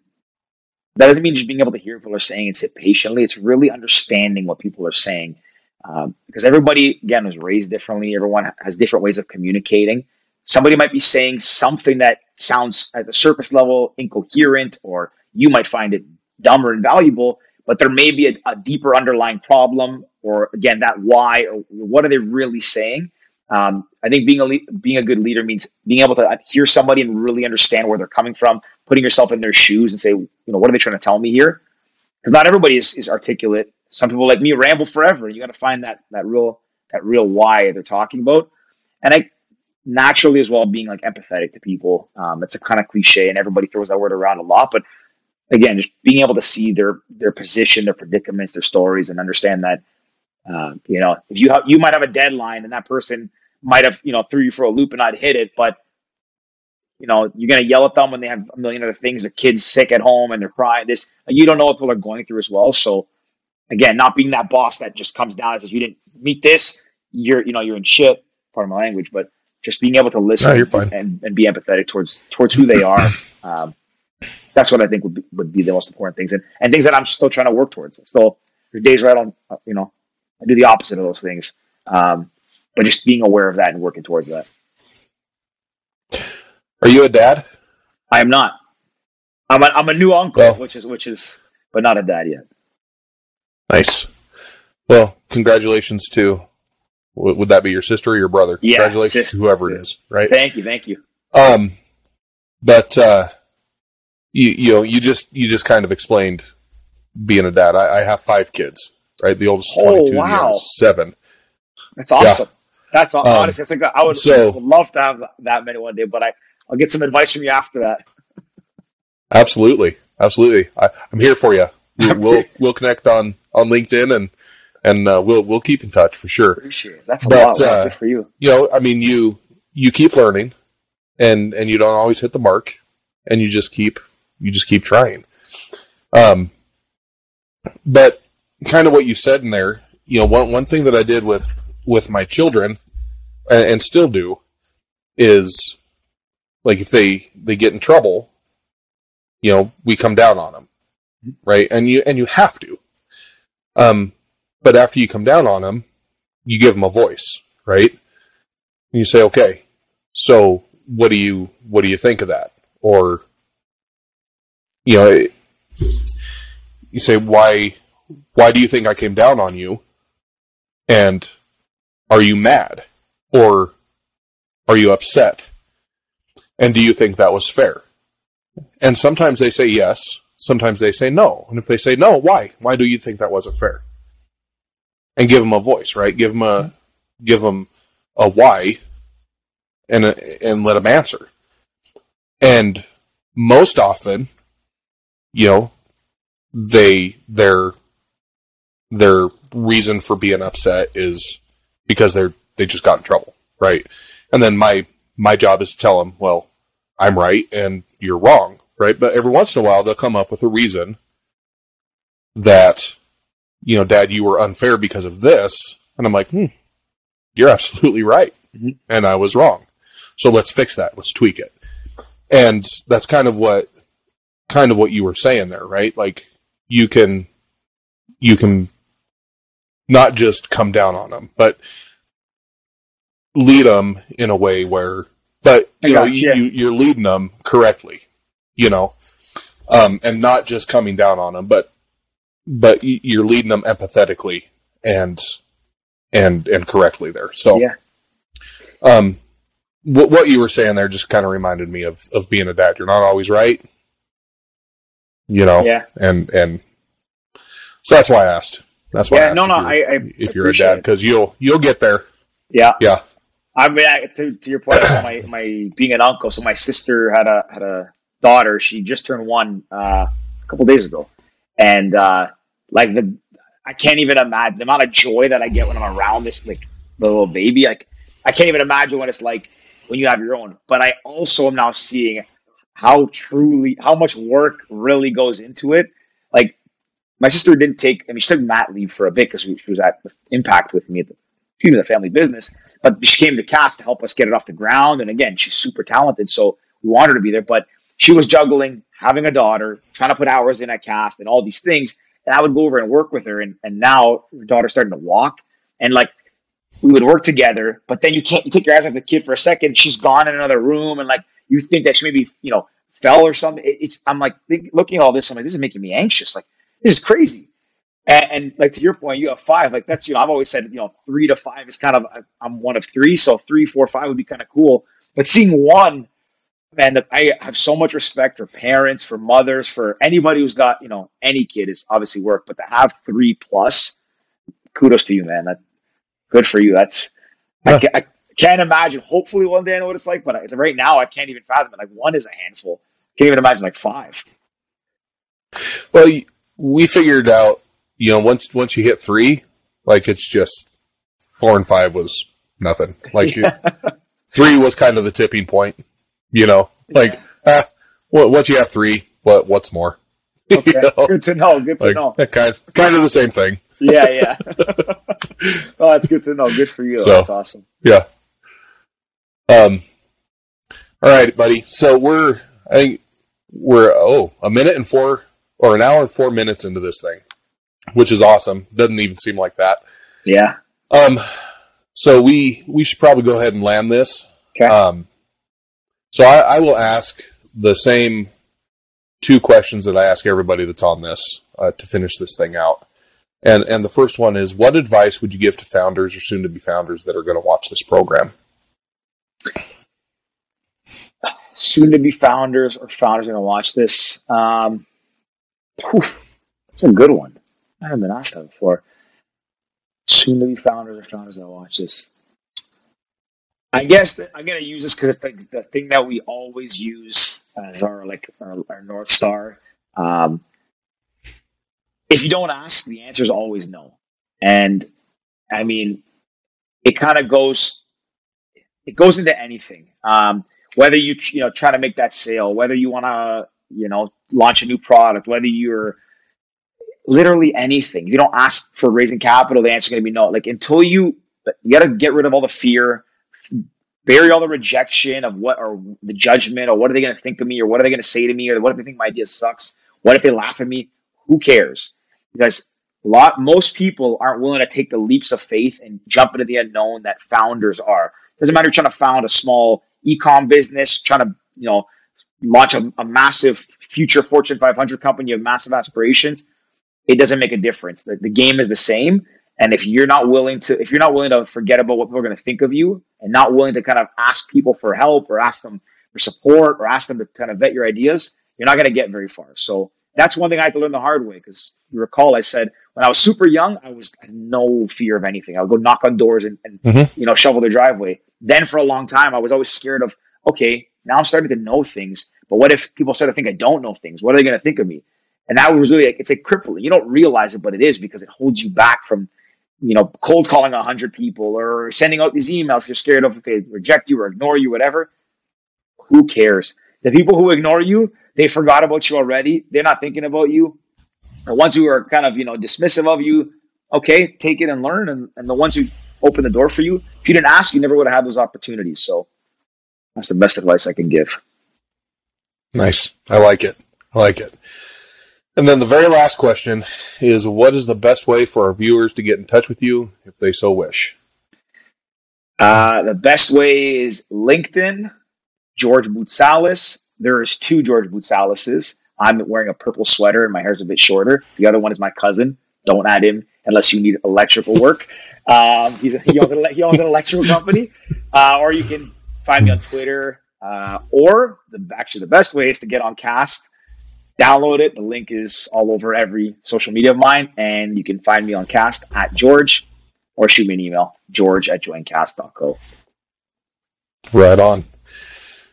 that doesn't mean just being able to hear what people are saying and sit patiently. It's really understanding what people are saying. Um, because everybody, again, was raised differently. Everyone has different ways of communicating. Somebody might be saying something that sounds at the surface level incoherent, or you might find it dumb or invaluable, but there may be a, a deeper underlying problem, or again, that why, or what are they really saying? Um, I think being a being a good leader means being able to hear somebody and really understand where they're coming from, putting yourself in their shoes and say, you know, what are they trying to tell me here? Because not everybody is, is articulate. Some people like me ramble forever. You got to find that that real that real why they're talking about. And I naturally as well being like empathetic to people. Um, it's a kind of cliche, and everybody throws that word around a lot, but again, just being able to see their their position, their predicaments, their stories, and understand that uh, you know if you have, you might have a deadline, and that person might have you know threw you for a loop and not hit it, but you know, you're going to yell at them when they have a million other things. Their kid's sick at home and they're crying. This, you don't know what people are going through as well. So again, not being that boss that just comes down and says, you didn't meet this, you're, you know, you're in shit, pardon my language, but just being able to listen no, and, and be empathetic towards, towards who they are. Um, that's what I think would be, would be the most important things, and, and things that I'm still trying to work towards. I'm still, there's days where I don't, you know, I do the opposite of those things. Um, but just being aware of that and working towards that. Are you a dad? I am not. I'm a, I'm a new uncle, well, which is, which is, but not a dad yet. Nice. Well, congratulations to, would that be your sister or your brother? Yeah, congratulations sister, to whoever sister. It is, right? Thank you. Thank you. Um, but, uh, you, you know, you just, you just kind of explained being a dad. I, I have five kids, right? The oldest is twenty-two, oh, wow. The youngest is seven. That's awesome. Yeah. That's awesome. Um, honestly, I think I would, so, I would love to have that many one day, but I, I'll get some advice from you after that. Absolutely. Absolutely. I, I'm here for you. We'll, we'll, we'll connect on, on LinkedIn and, and, uh, we'll, we'll keep in touch for sure. Appreciate it. That's a but, lot. Uh, good for you. You know, I mean, you, you keep learning and, and you don't always hit the mark, and you just keep, you just keep trying. Um, but kind of what you said in there, you know, one, one thing that I did with, with my children and, and still do is, like, if they, they get in trouble, you know, we come down on them, right? And you, and you have to. Um, but after you come down on them, you give them a voice, right? And you say, okay, so what do you, what do you think of that? Or, you know, it, you say, why, why do you think I came down on you? And are you mad? Or are you upset? And do you think that was fair? And sometimes they say yes. Sometimes they say no. And if they say no, why? Why do you think that wasn't fair? And give them a voice, right? Give them a, mm-hmm. give them a why, and a, and let them answer. And most often, you know, they their their reason for being upset is because they're they just got in trouble, right? And then my My job is to tell them, well, I'm right and you're wrong, right? But every once in a while, they'll come up with a reason that, you know, Dad, you were unfair because of this. And I'm like, hmm, you're absolutely right. Mm-hmm. And I was wrong. So let's fix that. Let's tweak it. And that's kind of what, kind of what you were saying there, right? Like you can, you can not just come down on them, but lead them in a way where, but you know, you, you, you're leading them correctly, you know, um, and not just coming down on them, but, but you're leading them empathetically and, and, and correctly there. So, yeah. um, what, what you were saying there just kind of reminded me of, of being a dad. You're not always right, you know, yeah. and, and so that's why I asked, that's why yeah, I asked no, no, I, I if you're a dad, 'cause you'll, you'll get there. Yeah. Yeah. I mean, I, to, to your point, so my, my being an uncle, so my sister had a, had a daughter. She just turned one uh, a couple days ago. And uh, like the, I can't even imagine the amount of joy that I get when I'm around this, like the little baby. Like I can't even imagine what it's like when you have your own, but I also am now seeing how truly, how much work really goes into it. Like my sister didn't take, I mean, she took mat leave for a bit because she was at Impact with me at the, in the family business, but she came to Cast to help us get it off the ground. And again, she's super talented, so we want her to be there, but she was juggling having a daughter, trying to put hours in at Cast and all these things. And I would go over and work with her. And, and now her daughter's starting to walk, and like we would work together, but then you can't you take your eyes off the kid for a second. She's gone in another room. And like, you think that she maybe, you know, fell or something. It, it's, I'm like think, looking at all this. I'm like, this is making me anxious. Like, this is crazy. And, and like, to your point, you have five, like that's, you know, I've always said, you know, three to five is kind of, I'm one of three. So three, four, five would be kind of cool. But seeing one, man, I have so much respect for parents, for mothers, for anybody who's got, you know, any kid is obviously work, but to have three plus, kudos to you, man. That good for you. That's, yeah. I, I can't imagine. Hopefully one day I know what it's like, but I, right now I can't even fathom it. Like one is a handful. Can't even imagine like five. Well, we figured out, you know, once once you hit three, like it's just four and five was nothing. Like yeah. Three was kind of the tipping point, you know, like, yeah. ah, what, what you have three, what, what's more? Okay. You know? Good to know. Good to like, know. Kind, kind of the same thing. Yeah. Yeah. Oh, that's good to know. Good for you. So, that's awesome. Yeah. Um, all right, buddy. So we're, I think we're, oh, a minute and four or an hour and four minutes into this thing, which is awesome. Doesn't even seem like that. Yeah. Um, so we, we should probably go ahead and land this. Okay. Um, so I, I will ask the same two questions that I ask everybody that's on this, uh, to finish this thing out. And, and the first one is, what advice would you give to founders or soon to be founders that are going to watch this program? Soon-to-be founders or founders going to watch this. Um, whew, that's a good one. I haven't been asked that before. Soon-to-be founders or founders going to watch this. I guess that I'm going to use this because it's the thing that we always use as our like our, our North Star. Um, if you don't ask, the answer is always no. And, I mean, it kind of goes it goes into anything. Um, whether you, you know, try to make that sale, whether you want to, you know, launch a new product, whether you're literally anything, if you don't ask for raising capital, the answer is going to be no. Like until you, you got to get rid of all the fear, bury all the rejection of what, or the judgment, or what are they going to think of me? Or what are they going to say to me? Or what if they think my idea sucks? What if they laugh at me? Who cares? Because a lot, most people aren't willing to take the leaps of faith and jump into the unknown that founders are. Doesn't matter if you're trying to found a small e-com business, trying to, you know, launch a, a massive future Fortune five hundred company, you have massive aspirations. It doesn't make a difference. The, the game is the same. And if you're not willing to, if you're not willing to forget about what people are going to think of you and not willing to kind of ask people for help or ask them for support or ask them to kind of vet your ideas, you're not going to get very far. So that's one thing I had to learn the hard way. Because you recall, I said, when I was super young, I was I had no fear of anything. I would go knock on doors and, and mm-hmm. you know, shovel their driveway. Then for a long time, I was always scared of, okay, now I'm starting to know things, but what if people start to think I don't know things? What are they going to think of me? And that was really, like, it's a crippling. You don't realize it, but it is, because it holds you back from, you know, cold calling a hundred people or sending out these emails. You're scared of if they reject you or ignore you, whatever. Who cares? The people who ignore you, they forgot about you already. They're not thinking about you. The ones who are kind of, you know, dismissive of you, okay, take it and learn. And, and the ones who open the door for you, if you didn't ask, you never would have had those opportunities. So that's the best advice I can give. Nice. I like it. I like it. And then the very last question is, what is the best way for our viewers to get in touch with you if they so wish? Uh, the best way is LinkedIn, George Boutsalis. There is two George Boutsalises. I'm wearing a purple sweater and my hair's a bit shorter. The other one is my cousin. Don't add him unless you need electrical work. Um, he's a, he, owns a, he owns an electrical company. Uh, or you can find me on Twitter. Uh, or the, actually the best way is to get on Cast, download it. The link is all over every social media of mine. And you can find me on Cast at George, or shoot me an email, George at join cast dot co. Right on.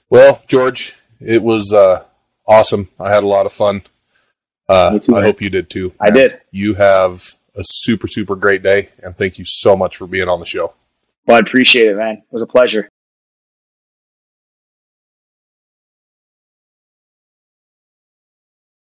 Well, George, it was uh, awesome. I had a lot of fun. Uh, too, I hope you did too. I did. You have a super, super great day, and thank you so much for being on the show. Well, I appreciate it, man. It was a pleasure.